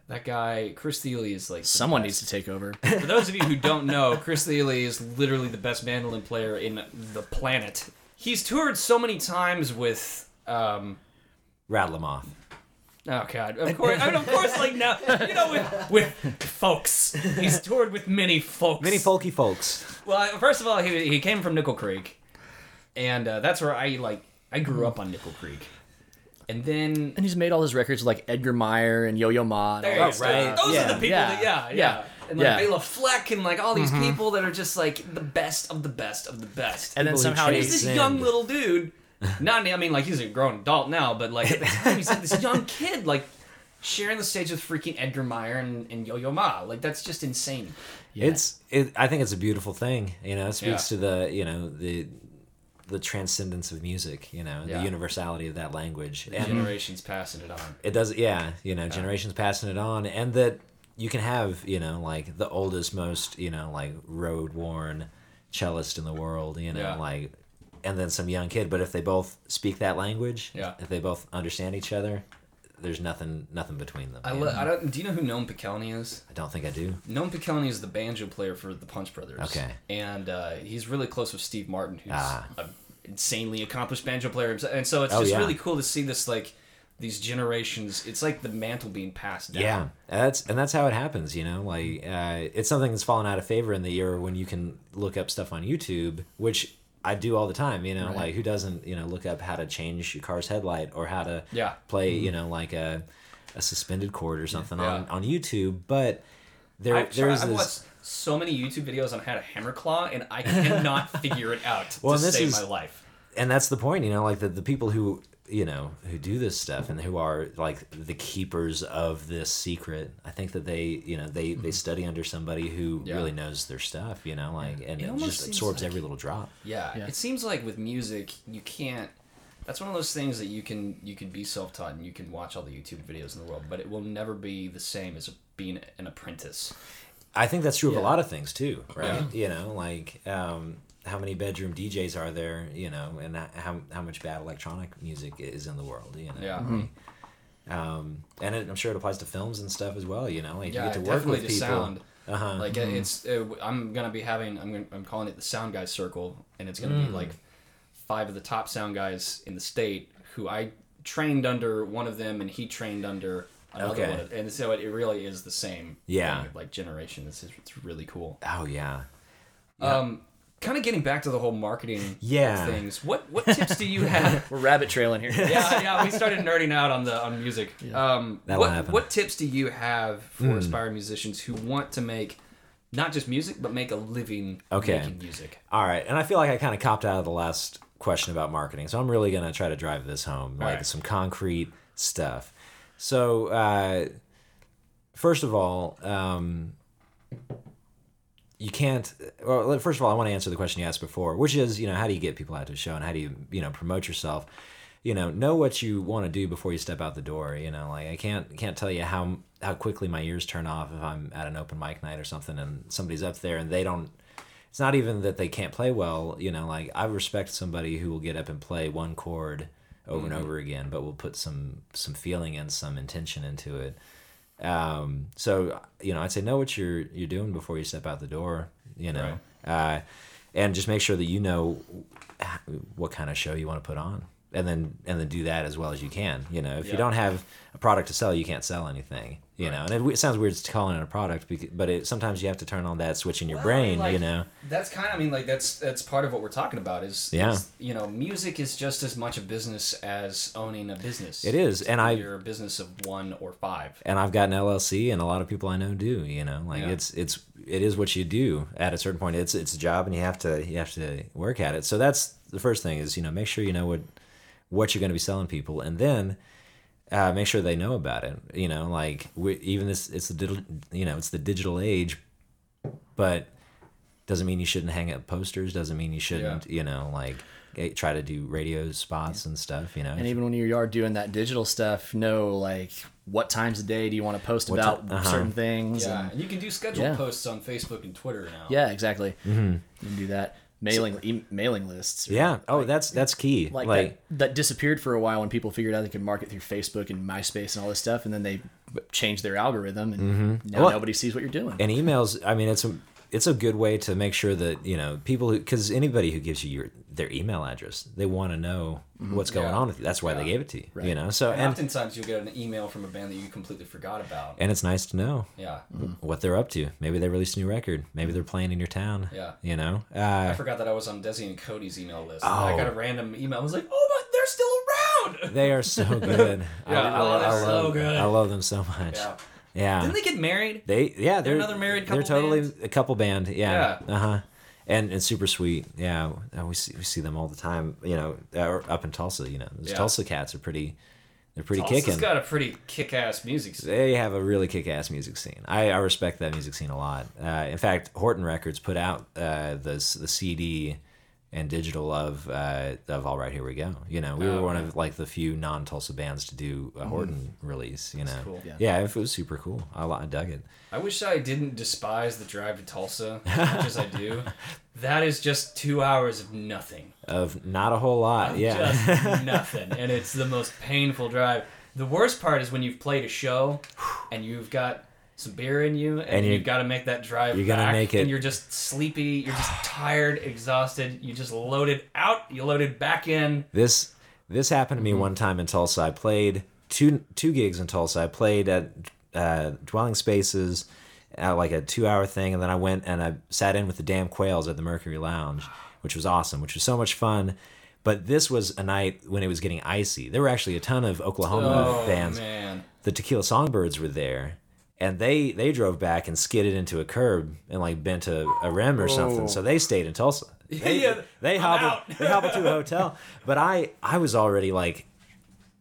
That guy, Chris Thile, is like... Someone needs to take over. For those of you who don't know, Chris Thile is literally the best mandolin player in the planet. He's toured so many times with... Um, Rattle him off. Oh God! Of course, I mean, of course, like now, you know, with, with folks, he's toured with many folks, many folky folks. Well, first of all, he he came from Nickel Creek, and uh, that's where I like I grew up on Nickel Creek, and then and he's made all his records like Edgar Meyer and Yo-Yo Ma. And there all you go. Right. Those yeah. are the people. Yeah. That, yeah, yeah, yeah. and like yeah. Bela Fleck and like all these mm-hmm. people that are just like the best of the best of the best. And people then somehow he's this in. young little dude. Not, I mean, like he's a grown adult now, but like at the time he's like this young kid, like sharing the stage with freaking Edgar Meyer and, and Yo-Yo Ma. Like that's just insane. Yeah. It's, it, I think it's a beautiful thing. You know, it speaks yeah. to the, you know, the. the transcendence of music, you know, yeah. the universality of that language. And generations passing it on. It does, yeah, you know, yeah. generations passing it on. And that you can have, you know, like the oldest, most, you know, like road-worn cellist in the world, you know, yeah. like, and then some young kid. But if they both speak that language, yeah. if they both understand each other, there's nothing nothing between them. I, lo- I don't. Do you know who Noam Pikelny is? I don't think I do. Noam Pikelny is the banjo player for the Punch Brothers. Okay. And uh, he's really close with Steve Martin, who's ah. an insanely accomplished banjo player himself. And so it's oh, just yeah. really cool to see this, like, these generations. It's like the mantle being passed down. Yeah, that's and that's how it happens, you know? Like, uh, it's something that's fallen out of favor in the era when you can look up stuff on YouTube, which... I do all the time, you know, right. like who doesn't, you know, look up how to change your car's headlight or how to yeah. play, mm-hmm. you know, like a a suspended chord or something yeah. on, on YouTube. But there, I've there tried, is I've this... watched so many YouTube videos on how to hammer claw, and I cannot figure it out well, to save is, my life. And that's the point, you know, like the, the people who, you know, who do this stuff and who are like the keepers of this secret. I think that they, you know, they, mm-hmm. they study under somebody who yeah. really knows their stuff, you know, like, and it, it just absorbs like, every little drop. Yeah, yeah. It seems like with music, you can't, that's one of those things that you can, you can be self-taught and you can watch all the YouTube videos in the world, but it will never be the same as being an apprentice. I think that's true yeah. of a lot of things too, right? Yeah. You know, like, um, how many bedroom D Js are there, you know, and how how much bad electronic music is in the world, you know. Yeah. Mm-hmm. Um, and it, I'm sure it applies to films and stuff as well, you know. Like yeah, you get to work with people. Sound. Uh-huh. Like mm-hmm. it's it, I'm going to be having I'm gonna, I'm calling it the Sound Guys Circle, and it's going to mm. be like five of the top sound guys in the state who I trained under one of them and he trained under another okay. one. Of, and so it, it really is the same yeah. thing, like generation. It's it's really cool. Oh yeah. yeah. Um Kind of getting back to the whole marketing yeah. things. What what tips do you have? We're rabbit trailing here. Yeah, yeah. We started nerding out on the on music. Yeah. Um, that what, happened. What tips do you have for mm. aspiring musicians who want to make not just music but make a living okay. making music? All right, and I feel like I kind of copped out of the last question about marketing, so I'm really gonna try to drive this home, like right. some concrete stuff. So uh, first of all. Um, You can't, well, first of all, I want to answer the question you asked before, which is, you know, how do you get people out to a show and how do you, you know, promote yourself? You know, know what you want to do before you step out the door, you know, like I can't can't tell you how how quickly my ears turn off if I'm at an open mic night or something and somebody's up there and they don't, it's not even that they can't play well, you know, like I respect somebody who will get up and play one chord over mm-hmm. and over again, but will put some, some feeling and some intention into it. Um, so, you know, I'd say know what you're, you're doing before you step out the door, you know, right. uh, and just make sure that you know what kind of show you want to put on and then, and then do that as well as you can. You know, if yeah. you don't have a product to sell, you can't sell anything, you right. know, and it, it sounds weird to call it a product, because, but it, sometimes you have to turn on that switch in your well, brain, like, you know, that's kind of, I mean, like that's, that's part of what we're talking about is, yeah. is, you know, music is just as much a business as owning a business. It is. It's and I, you're a business of one or five. And I've got an L L C and a lot of people I know do, you know, like yeah. it's, it's, it is what you do at a certain point. It's, it's a job and you have to, you have to work at it. So that's the first thing is, you know, make sure you know what, what you're going to be selling people, and then uh, make sure they know about it. You know, like we, even this, it's the digital, you know, it's the digital age, but doesn't mean you shouldn't hang up posters. Doesn't mean you shouldn't, yeah. you know, like try to do radio spots yeah. and stuff. You know, and even when you are doing that digital stuff, know like what times of day do you want to post what about t- uh-huh. certain things? Yeah, and, and you can do scheduled yeah. posts on Facebook and Twitter now. Yeah, exactly. Mm-hmm. You can do that. Mailing so, e- mailing lists. Yeah. Like, oh, that's that's key. Like, like that, that disappeared for a while when people figured out they could market through Facebook and MySpace and all this stuff, and then they changed their algorithm, and mm-hmm. now well, nobody sees what you're doing. And emails. I mean, it's a it's a good way to make sure that you know people who because anybody who gives you your their email address, they want to know mm-hmm. what's going yeah. on with you. That's why yeah. they gave it to you. Right. You know. So and, and oftentimes you'll get an email from a band that you completely forgot about, and it's nice to know. Yeah. What they're up to. Maybe they released a new record. Maybe they're playing in your town. Yeah. You know. Uh, I forgot that I was on Desi and Cody's email list. Oh. I got a random email. I was like, oh my, they're still around. They are so good. yeah, I, I, I, I, love, so good. I love them so much. Yeah. Yeah. Didn't they get married? They yeah, they're, they're another married couple. They're totally band? a couple band. Yeah. yeah. Uh-huh. And and super sweet. Yeah. We see we see them all the time, you know, up in Tulsa, you know. Those yeah. Tulsa cats are pretty They're pretty Tulsa's kicking. Tulsa's got a pretty kick-ass music scene. They have a really kick-ass music scene. I, I respect that music scene a lot. Uh, in fact, Horton Records put out uh, the the C D and digital of uh, of All Right Here We Go. You know, we oh, were one okay. of like the few non-Tulsa bands to do a Horton mm. release. You know, that's cool. yeah. yeah, it was super cool. I, I dug it. I wish I didn't despise the drive to Tulsa as much as I do. That is just two hours of nothing. Of not a whole lot. Of yeah, just nothing, and it's the most painful drive. The worst part is when you've played a show and you've got some beer in you, and, and you, you've got to make that drive you gotta make it. And you're just sleepy, you're just tired, exhausted, you just loaded out, you loaded back in. This this happened to me mm-hmm. one time in Tulsa. I played two two gigs in Tulsa. I played at uh, Dwelling Spaces, at like a two-hour thing, and then I went and I sat in with the Damn Quails at the Mercury Lounge, which was awesome, which was so much fun. But this was a night when it was getting icy. There were actually a ton of Oklahoma oh, bands. Man. The Tequila Songbirds were there. And they, they drove back and skidded into a curb and like bent a, a rim or oh. something. So they stayed in Tulsa. They, yeah, they hobbled they hobbled to a hotel. But I, I was already like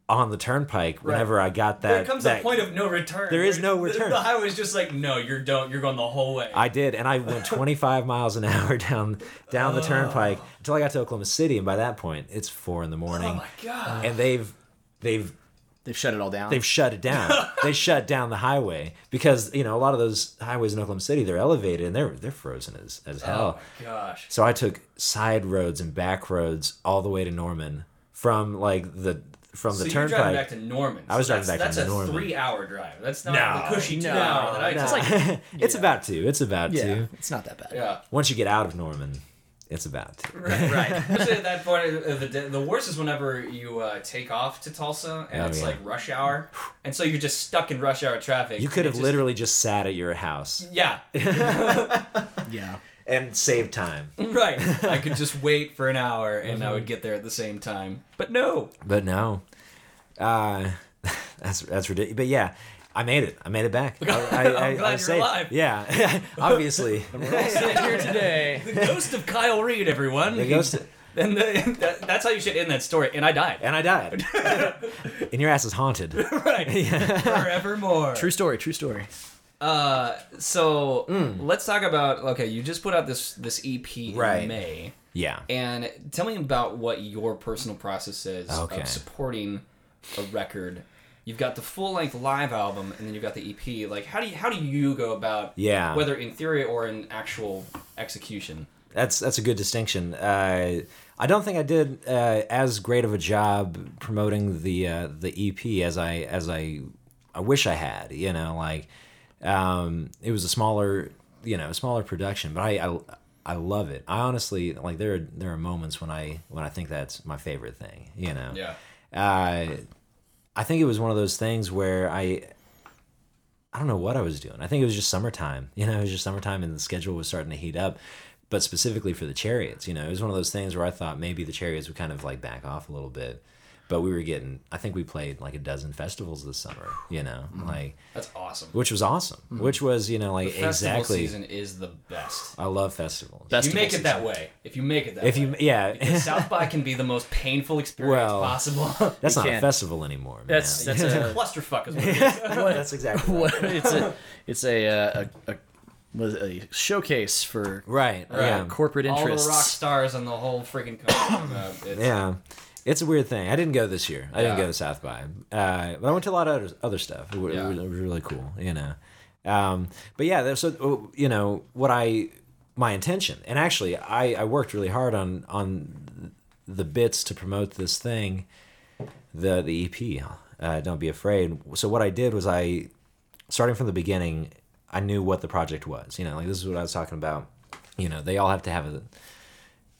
on the turnpike whenever right. I got that. There comes that, a point of no return. There is no return. The, the highway's just like, no, you're don't you're going the whole way. I did, and I went twenty-five miles an hour down down oh. the turnpike until I got to Oklahoma City, and by that point it's four in the morning. Oh my god. And they've they've They've shut it all down. They've shut it down. They shut down the highway because, you know, a lot of those highways in Oklahoma City, they're elevated and they're they're frozen as, as hell. Oh, my gosh. So I took side roads and back roads all the way to Norman from, like, the from so the turnpike. So you're driving back to Norman. I was so driving back to Norman. That's a three-hour drive. That's not no, the cushy no, two-hour that I no. It's, like, yeah. it's about two. It's about yeah, two. It's not that bad. Yeah. Once you get out of Norman, it's about to. Right, right. Especially at that point, the, the worst is whenever you uh, take off to Tulsa and oh, it's yeah. like rush hour. And so you're just stuck in rush hour traffic. You could have just literally just sat at your house. Yeah. yeah. And saved time. Right. I could just wait for an hour and mm-hmm. I would get there at the same time. But no. But no. Uh, that's, that's ridiculous. But yeah. I made it. I made it back. I, I, I'm glad I, I you're safe. Alive. Yeah, obviously. And we're all sitting here today. The ghost of Kyle Reed, everyone. The ghost of... And the, that, that's how you should end that story. And I died. And I died. And your ass is haunted. Right. Yeah. Forevermore. True story, true story. Uh, So mm. let's talk about... Okay, you just put out this, this E P right. in May. Yeah. And tell me about what your personal process is okay. of supporting a record. You've got the full-length live album, and then you've got the E P. Like, how do you how do you go about yeah. whether in theory or in actual execution? That's that's a good distinction. Uh, I don't think I did uh, as great of a job promoting the uh, the E P as I as I I wish I had. You know, like um, it was a smaller you know smaller production, but I. I I love it. I honestly like there are, there are moments when I when I think that's my favorite thing. You know. Yeah. Uh, I think it was one of those things where I, I don't know what I was doing. I think it was just summertime. You know, it was just summertime and the schedule was starting to heat up. But specifically for the Chariots, you know, it was one of those things where I thought maybe the Chariots would kind of like back off a little bit. But we were getting, I think we played like a dozen festivals this summer, you know, mm-hmm. like. That's awesome. Which was awesome. Mm-hmm. Which was, you know, like the festival exactly. season is the best. I love festivals. Festival you make season. It that way. If you make it that if way. If you, yeah. Because South By can be the most painful experience well, possible. That's you not can't. A festival anymore. Man. That's, that's a clusterfuck is what it is. That's exactly what it's a, it's a, a, a was a showcase for right, uh, yeah. corporate interests. All the rock stars on the whole freaking country. uh, it's, yeah. It's a weird thing. I didn't go this year. I yeah. didn't go to South by. Uh, but I went to a lot of other, other stuff. It, yeah. it, was, it was really cool, you know. Um, but yeah, so, you know, what I, my intention, and actually I, I worked really hard on, on the bits to promote this thing, the, the E P, uh, Don't Be Afraid. So what I did was I, starting from the beginning, I knew what the project was, you know, like this is what I was talking about. You know, they all have to have a,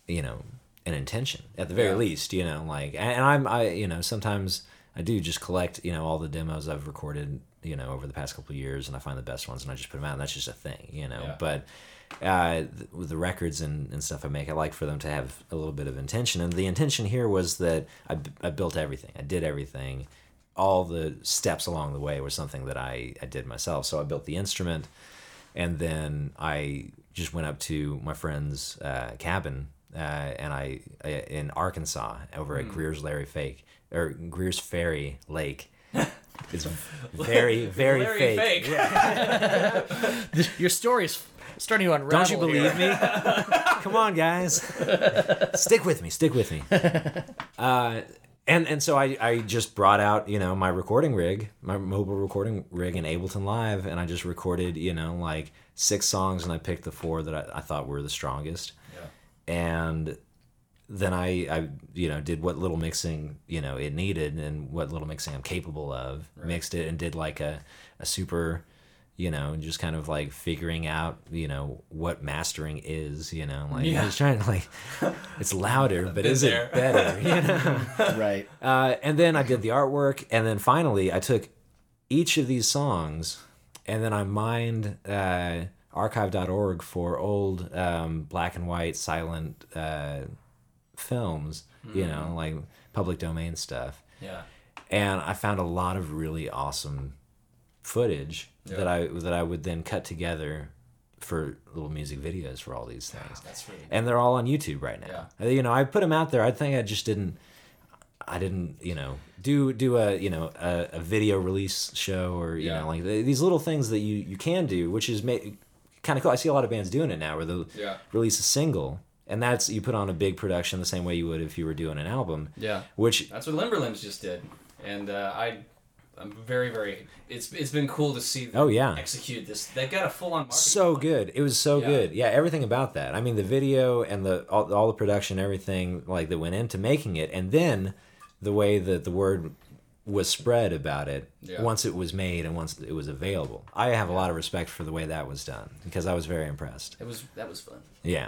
you know, an intention at the very yeah. least, you know, like, and I'm, I, you know, sometimes I do just collect, you know, all the demos I've recorded, you know, over the past couple of years and I find the best ones and I just put them out and that's just a thing, you know, yeah. but uh, th- with the records and, and stuff I make, I like for them to have a little bit of intention. And the intention here was that I, b- I built everything. I did everything all the steps along the way was something that I, I did myself. So I built the instrument, and then I just went up to my friend's uh, cabin uh, and I, I in Arkansas over at mm. Greers Larry Fake or Greers Ferry Lake. It's very, very Larry fake. fake. Yeah. Your story is starting to unravel. Don't you believe here. me? Come on, guys. Stick with me. Stick with me. Uh, and and so I, I just brought out, you know, my recording rig, my mobile recording rig in Ableton Live, and I just recorded, you know, like six songs, and I picked the four that I, I thought were the strongest. Yeah. And then I, I, you know, did what little mixing, you know, it needed and what little mixing I'm capable of. Right. Mixed it and did like a, a super, you know, just kind of like figuring out, you know, what mastering is, you know, like yeah. I was trying to like, it's louder, but is there. it better? You know? Right. Uh, and then I did the artwork. And then finally I took each of these songs and then I mined, uh, archive dot org for old, um, black and white silent, uh, films, mm-hmm. you know, like public domain stuff. Yeah. And I found a lot of really awesome footage yeah. that I that I would then cut together for little music videos for all these things. Yeah, that's really and they're all on YouTube right now. Yeah. You know, I put them out there. I think I just didn't I didn't, you know, do do a, you know, a, a video release show or you yeah. know, like these little things that you, you can do, which is ma- kind of cool. I see a lot of bands doing it now where they'll yeah. release a single. And that's, you put on a big production the same way you would if you were doing an album. Yeah. Which that's what Limberlimbs just did. And uh, I, I'm very, very, it's it's been cool to see them oh, yeah. execute this. They got a full-on marketing. So good. It was so yeah. good. Yeah, everything about that. I mean, the video and the all, all the production, everything like that went into making it. And then the way that the word was spread about it yeah. once it was made and once it was available. I have a lot of respect for the way that was done because I was very impressed. It was that was fun. Yeah,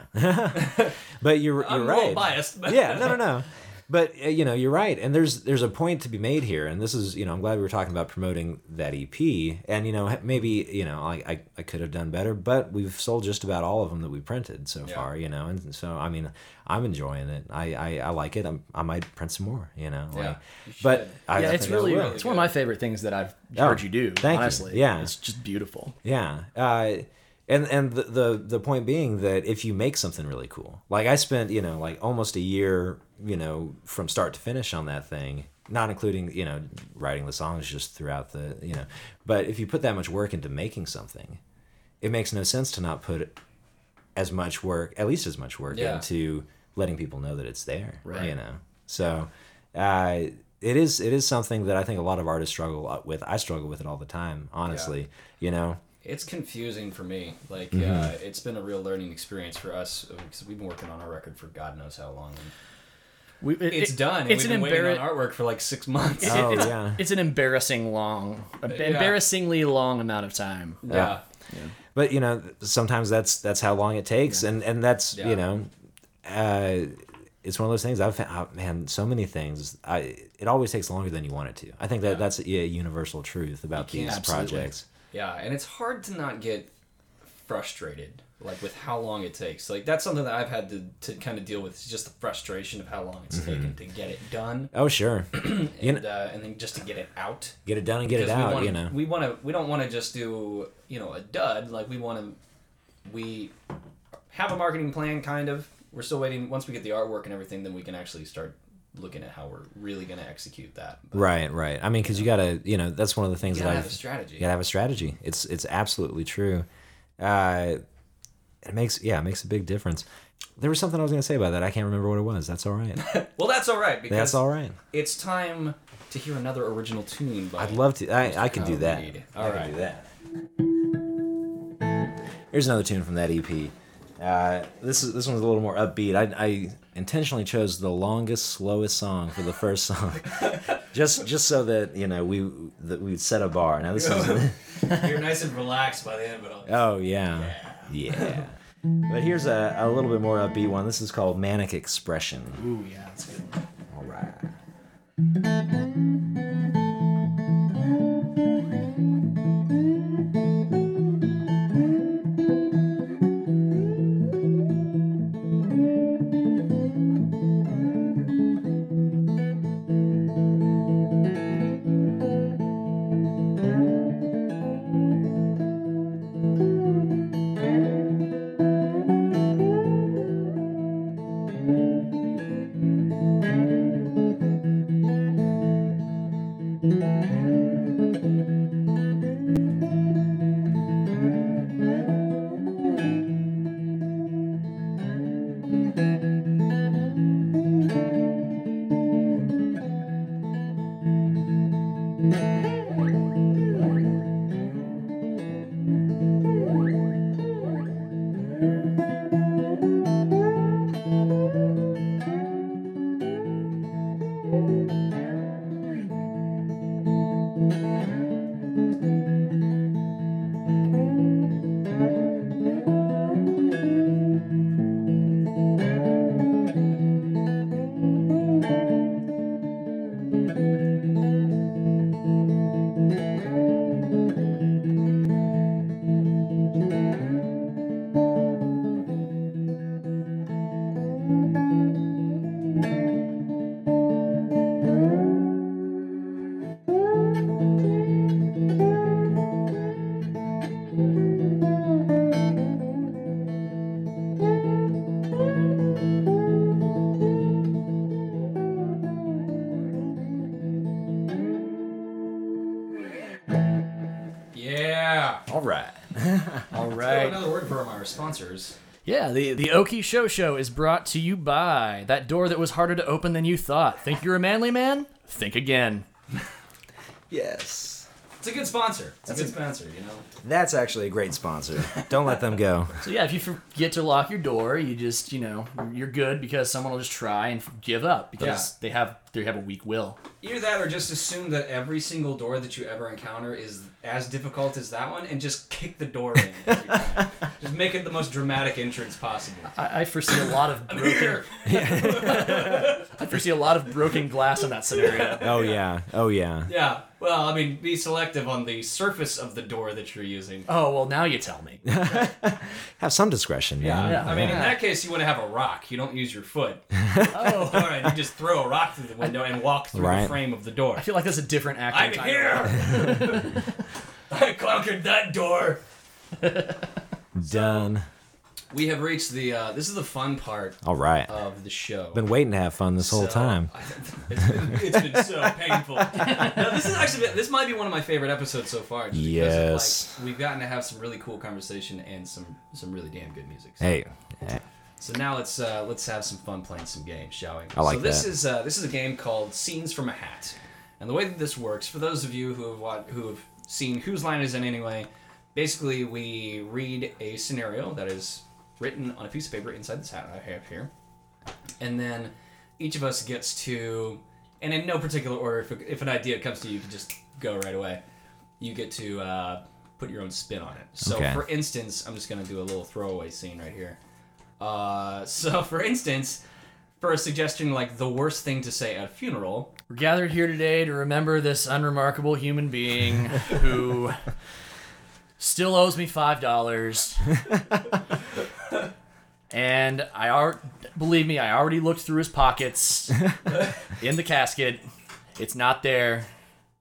but you're I'm you're right. I'm a little biased. But yeah, no, no, no. But uh, you know, you're right. And there's there's a point to be made here. And this is you know, I'm glad we were talking about promoting that E P. And you know, maybe you know, I I, I could have done better, but we've sold just about all of them that we printed so yeah. far. You know, and so I mean, I'm enjoying it. I I, I like it. I'm, I might print some more. You know, like, yeah. You but I, yeah, I it's really it's one of my favorite things that I've heard oh, you do. Thank honestly. you. Yeah, it's just beautiful. Yeah. Uh, And and the, the the point being that if you make something really cool, like I spent, you know, like almost a year, you know, from start to finish on that thing, not including, you know, writing the songs just throughout the, you know, but if you put that much work into making something, it makes no sense to not put as much work, at least as much work yeah. into letting people know that it's there, right. you know. So uh, it is it is something that I think a lot of artists struggle with. I struggle with it all the time, honestly, yeah. you know. It's confusing for me. Like, mm-hmm. uh, it's been a real learning experience for us because we've been working on our record for God knows how long. We, it, it's it, done. It's and we've an been embar- waiting on artwork for like six months. It, it, oh, it's, yeah. it's an embarrassing long, uh, yeah. embarrassingly long amount of time. Yeah. yeah. yeah. But, you know, sometimes that's that's how long it takes. Yeah. And, and that's, yeah. you know, uh, it's one of those things I've found, oh, man, so many things. I It always takes longer than you want it to. I think that yeah. that's a yeah, universal truth about you these absolutely. projects. Yeah, and it's hard to not get frustrated, like, with how long it takes. Like, that's something that I've had to, to kind of deal with, is just the frustration of how long it's mm-hmm. taken to get it done. Oh, sure. and, you know, uh, and then just to get it out. Get it done and get because it out, wanna, you know. We want to. We don't want to just do, you know, a dud. Like, we want to, we have a marketing plan, kind of. We're still waiting. Once we get the artwork and everything, then we can actually start looking at how we're really going to execute that. But, right, right. I mean, because you got to, you know, that's one of the things that I... You got to have a strategy. You got to have a strategy. It's it's absolutely true. Uh, it makes, yeah, it makes a big difference. There was something I was going to say about that. I can't remember what it was. That's all right. Well, that's all right. Because that's all right. It's time to hear another original tune. By I'd love to. I, I can do that. All I right. can do that. Here's another tune from that E P. Uh, this is this one's a little more upbeat. I, I intentionally chose the longest, slowest song for the first song, just just so that you know we that we'd set a bar. Now this is you're nice and relaxed by the end, but I'll oh yeah, yeah. yeah. But here's a, a little bit more upbeat one. This is called Manic Expression. Ooh yeah, that's good. All right. Thank you. All right. Another word for our sponsors. Yeah, the, the Okie Show Show is brought to you by that door that was harder to open than you thought. Think you're a manly man? Think again. Yes. It's a good sponsor. It's that's a good sponsor, you know. That's actually a great sponsor. Don't let them go. So yeah, if you forget to lock your door, you just, you know, you're good because someone will just try and give up because yeah. they have they have a weak will. Either that or just assume that every single door that you ever encounter is as difficult as that one and just kick the door in every time. Just make it the most dramatic entrance possible. I, I foresee a lot of broken I foresee a lot of broken glass in that scenario. Oh yeah. Oh yeah. Yeah. Well, I mean, be selective on the surface of the door that you're using. Oh, well, now you tell me. Have some discretion, man. Yeah. yeah. I mean, yeah. in that case, you want to have a rock. You don't use your foot. Oh. All right, you just throw a rock through the window and walk through right. the frame of the door. I feel like that's a different act. I'm here! I conquered that door! Done. We have reached the, uh, this is the fun part All right. of the show. Been waiting to have fun this so, whole time. I, it's, been, it's been so painful. Now, this is actually, this might be one of my favorite episodes so far. Just yes. Because of, like, we've gotten to have some really cool conversation and some, some really damn good music. So. Hey. So now let's uh, let's have some fun playing some games, shall we? I like that. So this that. is uh, this is a game called Scenes from a Hat. And the way that this works, for those of you who have watched, who have seen Whose Line Is It Anyway, basically we read a scenario that is written on a piece of paper inside this hat I have here. And then each of us gets to, and in no particular order, if, if an idea comes to you, you can just go right away. You get to uh, put your own spin on it. So okay. for instance, I'm just going to do a little throwaway scene right here. Uh, so for instance, for a suggestion like the worst thing to say at a funeral. We're gathered here today to remember this unremarkable human being who still owes me five dollars. And I are, believe me, I already looked through his pockets in the casket. It's not there.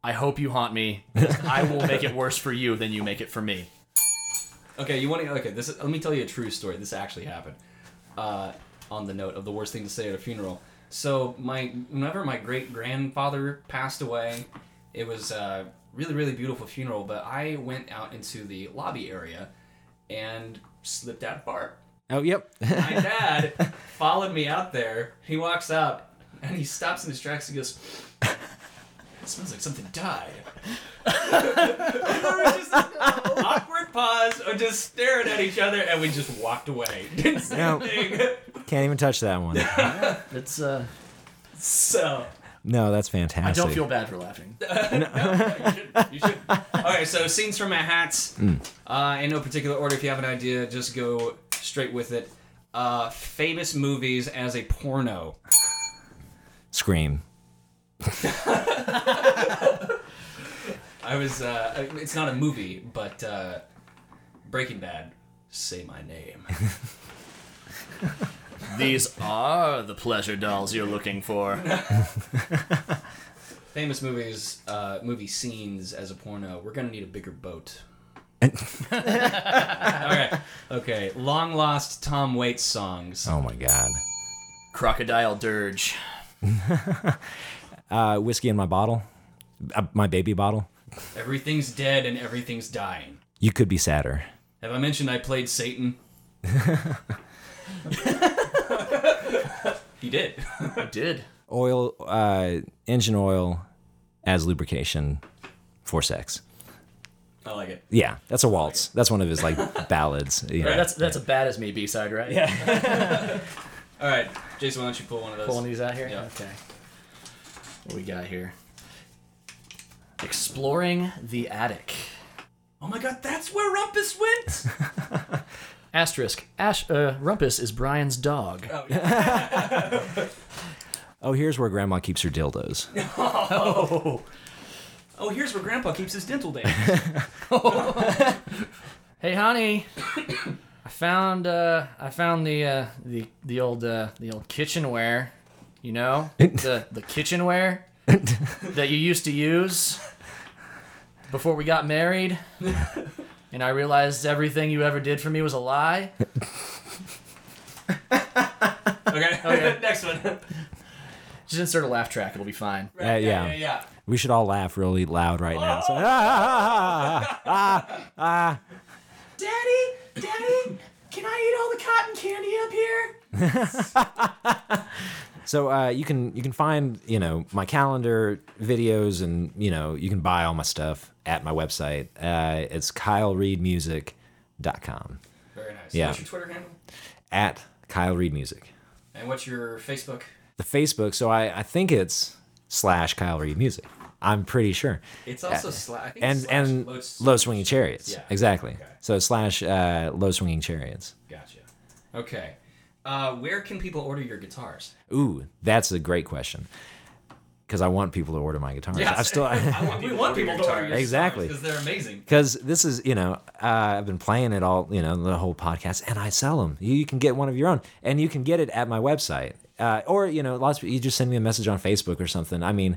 I hope you haunt me. I will make it worse for you than you make it for me. Okay, you want to? Okay, this. Let me tell you a true story. This actually happened. Uh, on the note of the worst thing to say at a funeral. So my whenever my great grandfather passed away, it was a really really beautiful funeral. But I went out into the lobby area and slipped out of bar. Oh, yep. My dad followed me out there. He walks out, and he stops in his tracks and goes, it smells like something died. And there was just an awkward pause or just staring at each other, and we just walked away. Didn't say nope. anything. Can't even touch that one. It's, uh... So... No, that's fantastic. I don't feel bad for laughing. no, no, you should. You should. All right, so scenes from my hats. Mm. Uh, in no particular order, if you have an idea, just go... straight with it. Uh, famous movies as a porno. Scream. I was, uh, it's not a movie, but uh, Breaking Bad. Say my name. These are the pleasure dolls you're looking for. Famous movies, uh, movie scenes as a porno. We're gonna need a bigger boat. Okay. Okay. Long lost Tom Waits songs. Oh my God. Crocodile Dirge. uh, whiskey in my bottle. Uh, my baby bottle. Everything's dead and everything's dying. You could be sadder. Have I mentioned I played Satan? You did. I did. Oil, uh, engine oil, as lubrication for sex. I like it. Yeah, that's a waltz. Like that's one of his like ballads. Yeah. Right, that's that's yeah. a bad as me B side, right? Yeah. All right, Jason, why don't you pull one of those? Pull one of these out here. Yeah. Okay. What we got here? Exploring the attic. Oh my God, that's where Rumpus went. Asterisk. Ash. Uh, Rumpus is Brian's dog. Oh, yeah. Oh, here's where Grandma keeps her dildos. Oh. Oh, here's where Grandpa keeps his dental dams. Oh. Hey, honey, I found uh, I found the uh, the the old uh, the old kitchenware, you know, the the kitchenware that you used to use before we got married, and I realized everything you ever did for me was a lie. okay. okay, next one. Just insert a laugh track; it'll be fine. Right, uh, yeah, yeah, yeah. yeah. We should all laugh really loud right now. So, ah, ah, ah, ah, ah. Daddy, can I eat all the cotton candy up here? So uh, you can you can find, you know, my calendar, videos, and, you know, you can buy all my stuff at my website. Uh, it's kyle reed music dot com. Very nice. Yeah. What's your Twitter handle? At Kyle Reed Music. And what's your Facebook? The Facebook, so I, I think it's slash Kyle Reed Music. I'm pretty sure. It's also uh, sla- I think and, slash and low, low Swinging Chariots. Yeah. Exactly. Okay. So slash uh, Low Swinging Chariots. Gotcha. Okay. Uh, where can people order your guitars? Ooh, that's a great question. Because I want people to order my guitars. Yeah, still, I, I want, we want people to order your guitars. Exactly. Because they're amazing. Because this is, you know, uh, I've been playing it all, you know, the whole podcast, and I sell them. You, you can get one of your own, and you can get it at my website. Uh, or, you know, lots of, you just send me a message on Facebook or something. I mean,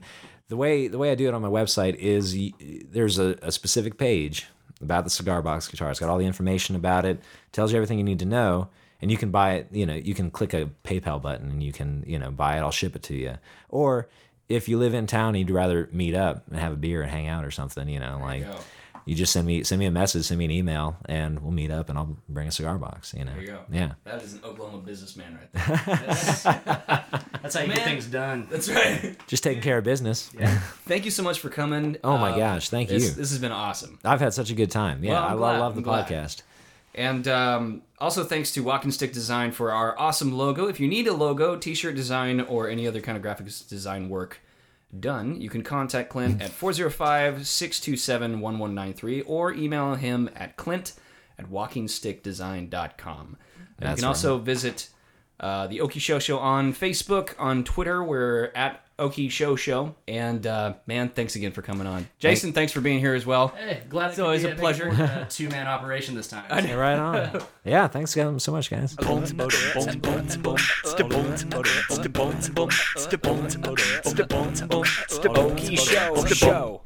the way the way I do it on my website is y- there's a, a specific page about the cigar box guitar. It's got all the information about it, tells you everything you need to know. And you can buy it, you know, you can click a PayPal button and you can, you know, buy it. I'll ship it to you. Or if you live in town and you'd rather meet up and have a beer and hang out or something, you know, like you, you just send me send me a message, send me an email, and we'll meet up and I'll bring a cigar box, you know. There you go. Yeah. That is an Oklahoma businessman right there. That's, that's how you Man, get things done. That's right. Just taking care of business. Yeah. Thank you so much for coming. Oh, my um, gosh. Thank you. This, this has been awesome. I've had such a good time. Yeah, well, I, glad, I love the I'm podcast. Glad. And um, also thanks to Walking Stick Design for our awesome logo. If you need a logo, t-shirt design, or any other kind of graphics design work done, you can contact Clint at four oh five, six two seven, one one nine three or email him at clint at walking stick design dot com. You can right. also visit uh, the Oki Show Show on Facebook, on Twitter. We're at Oki Show Show. And, uh, man, thanks again for coming on. Jason, hey. Thanks for being here as well. Hey, glad it's always a pleasure. A two-man operation this time. So. Right on. Yeah, thanks so much, guys. Oki Show Show.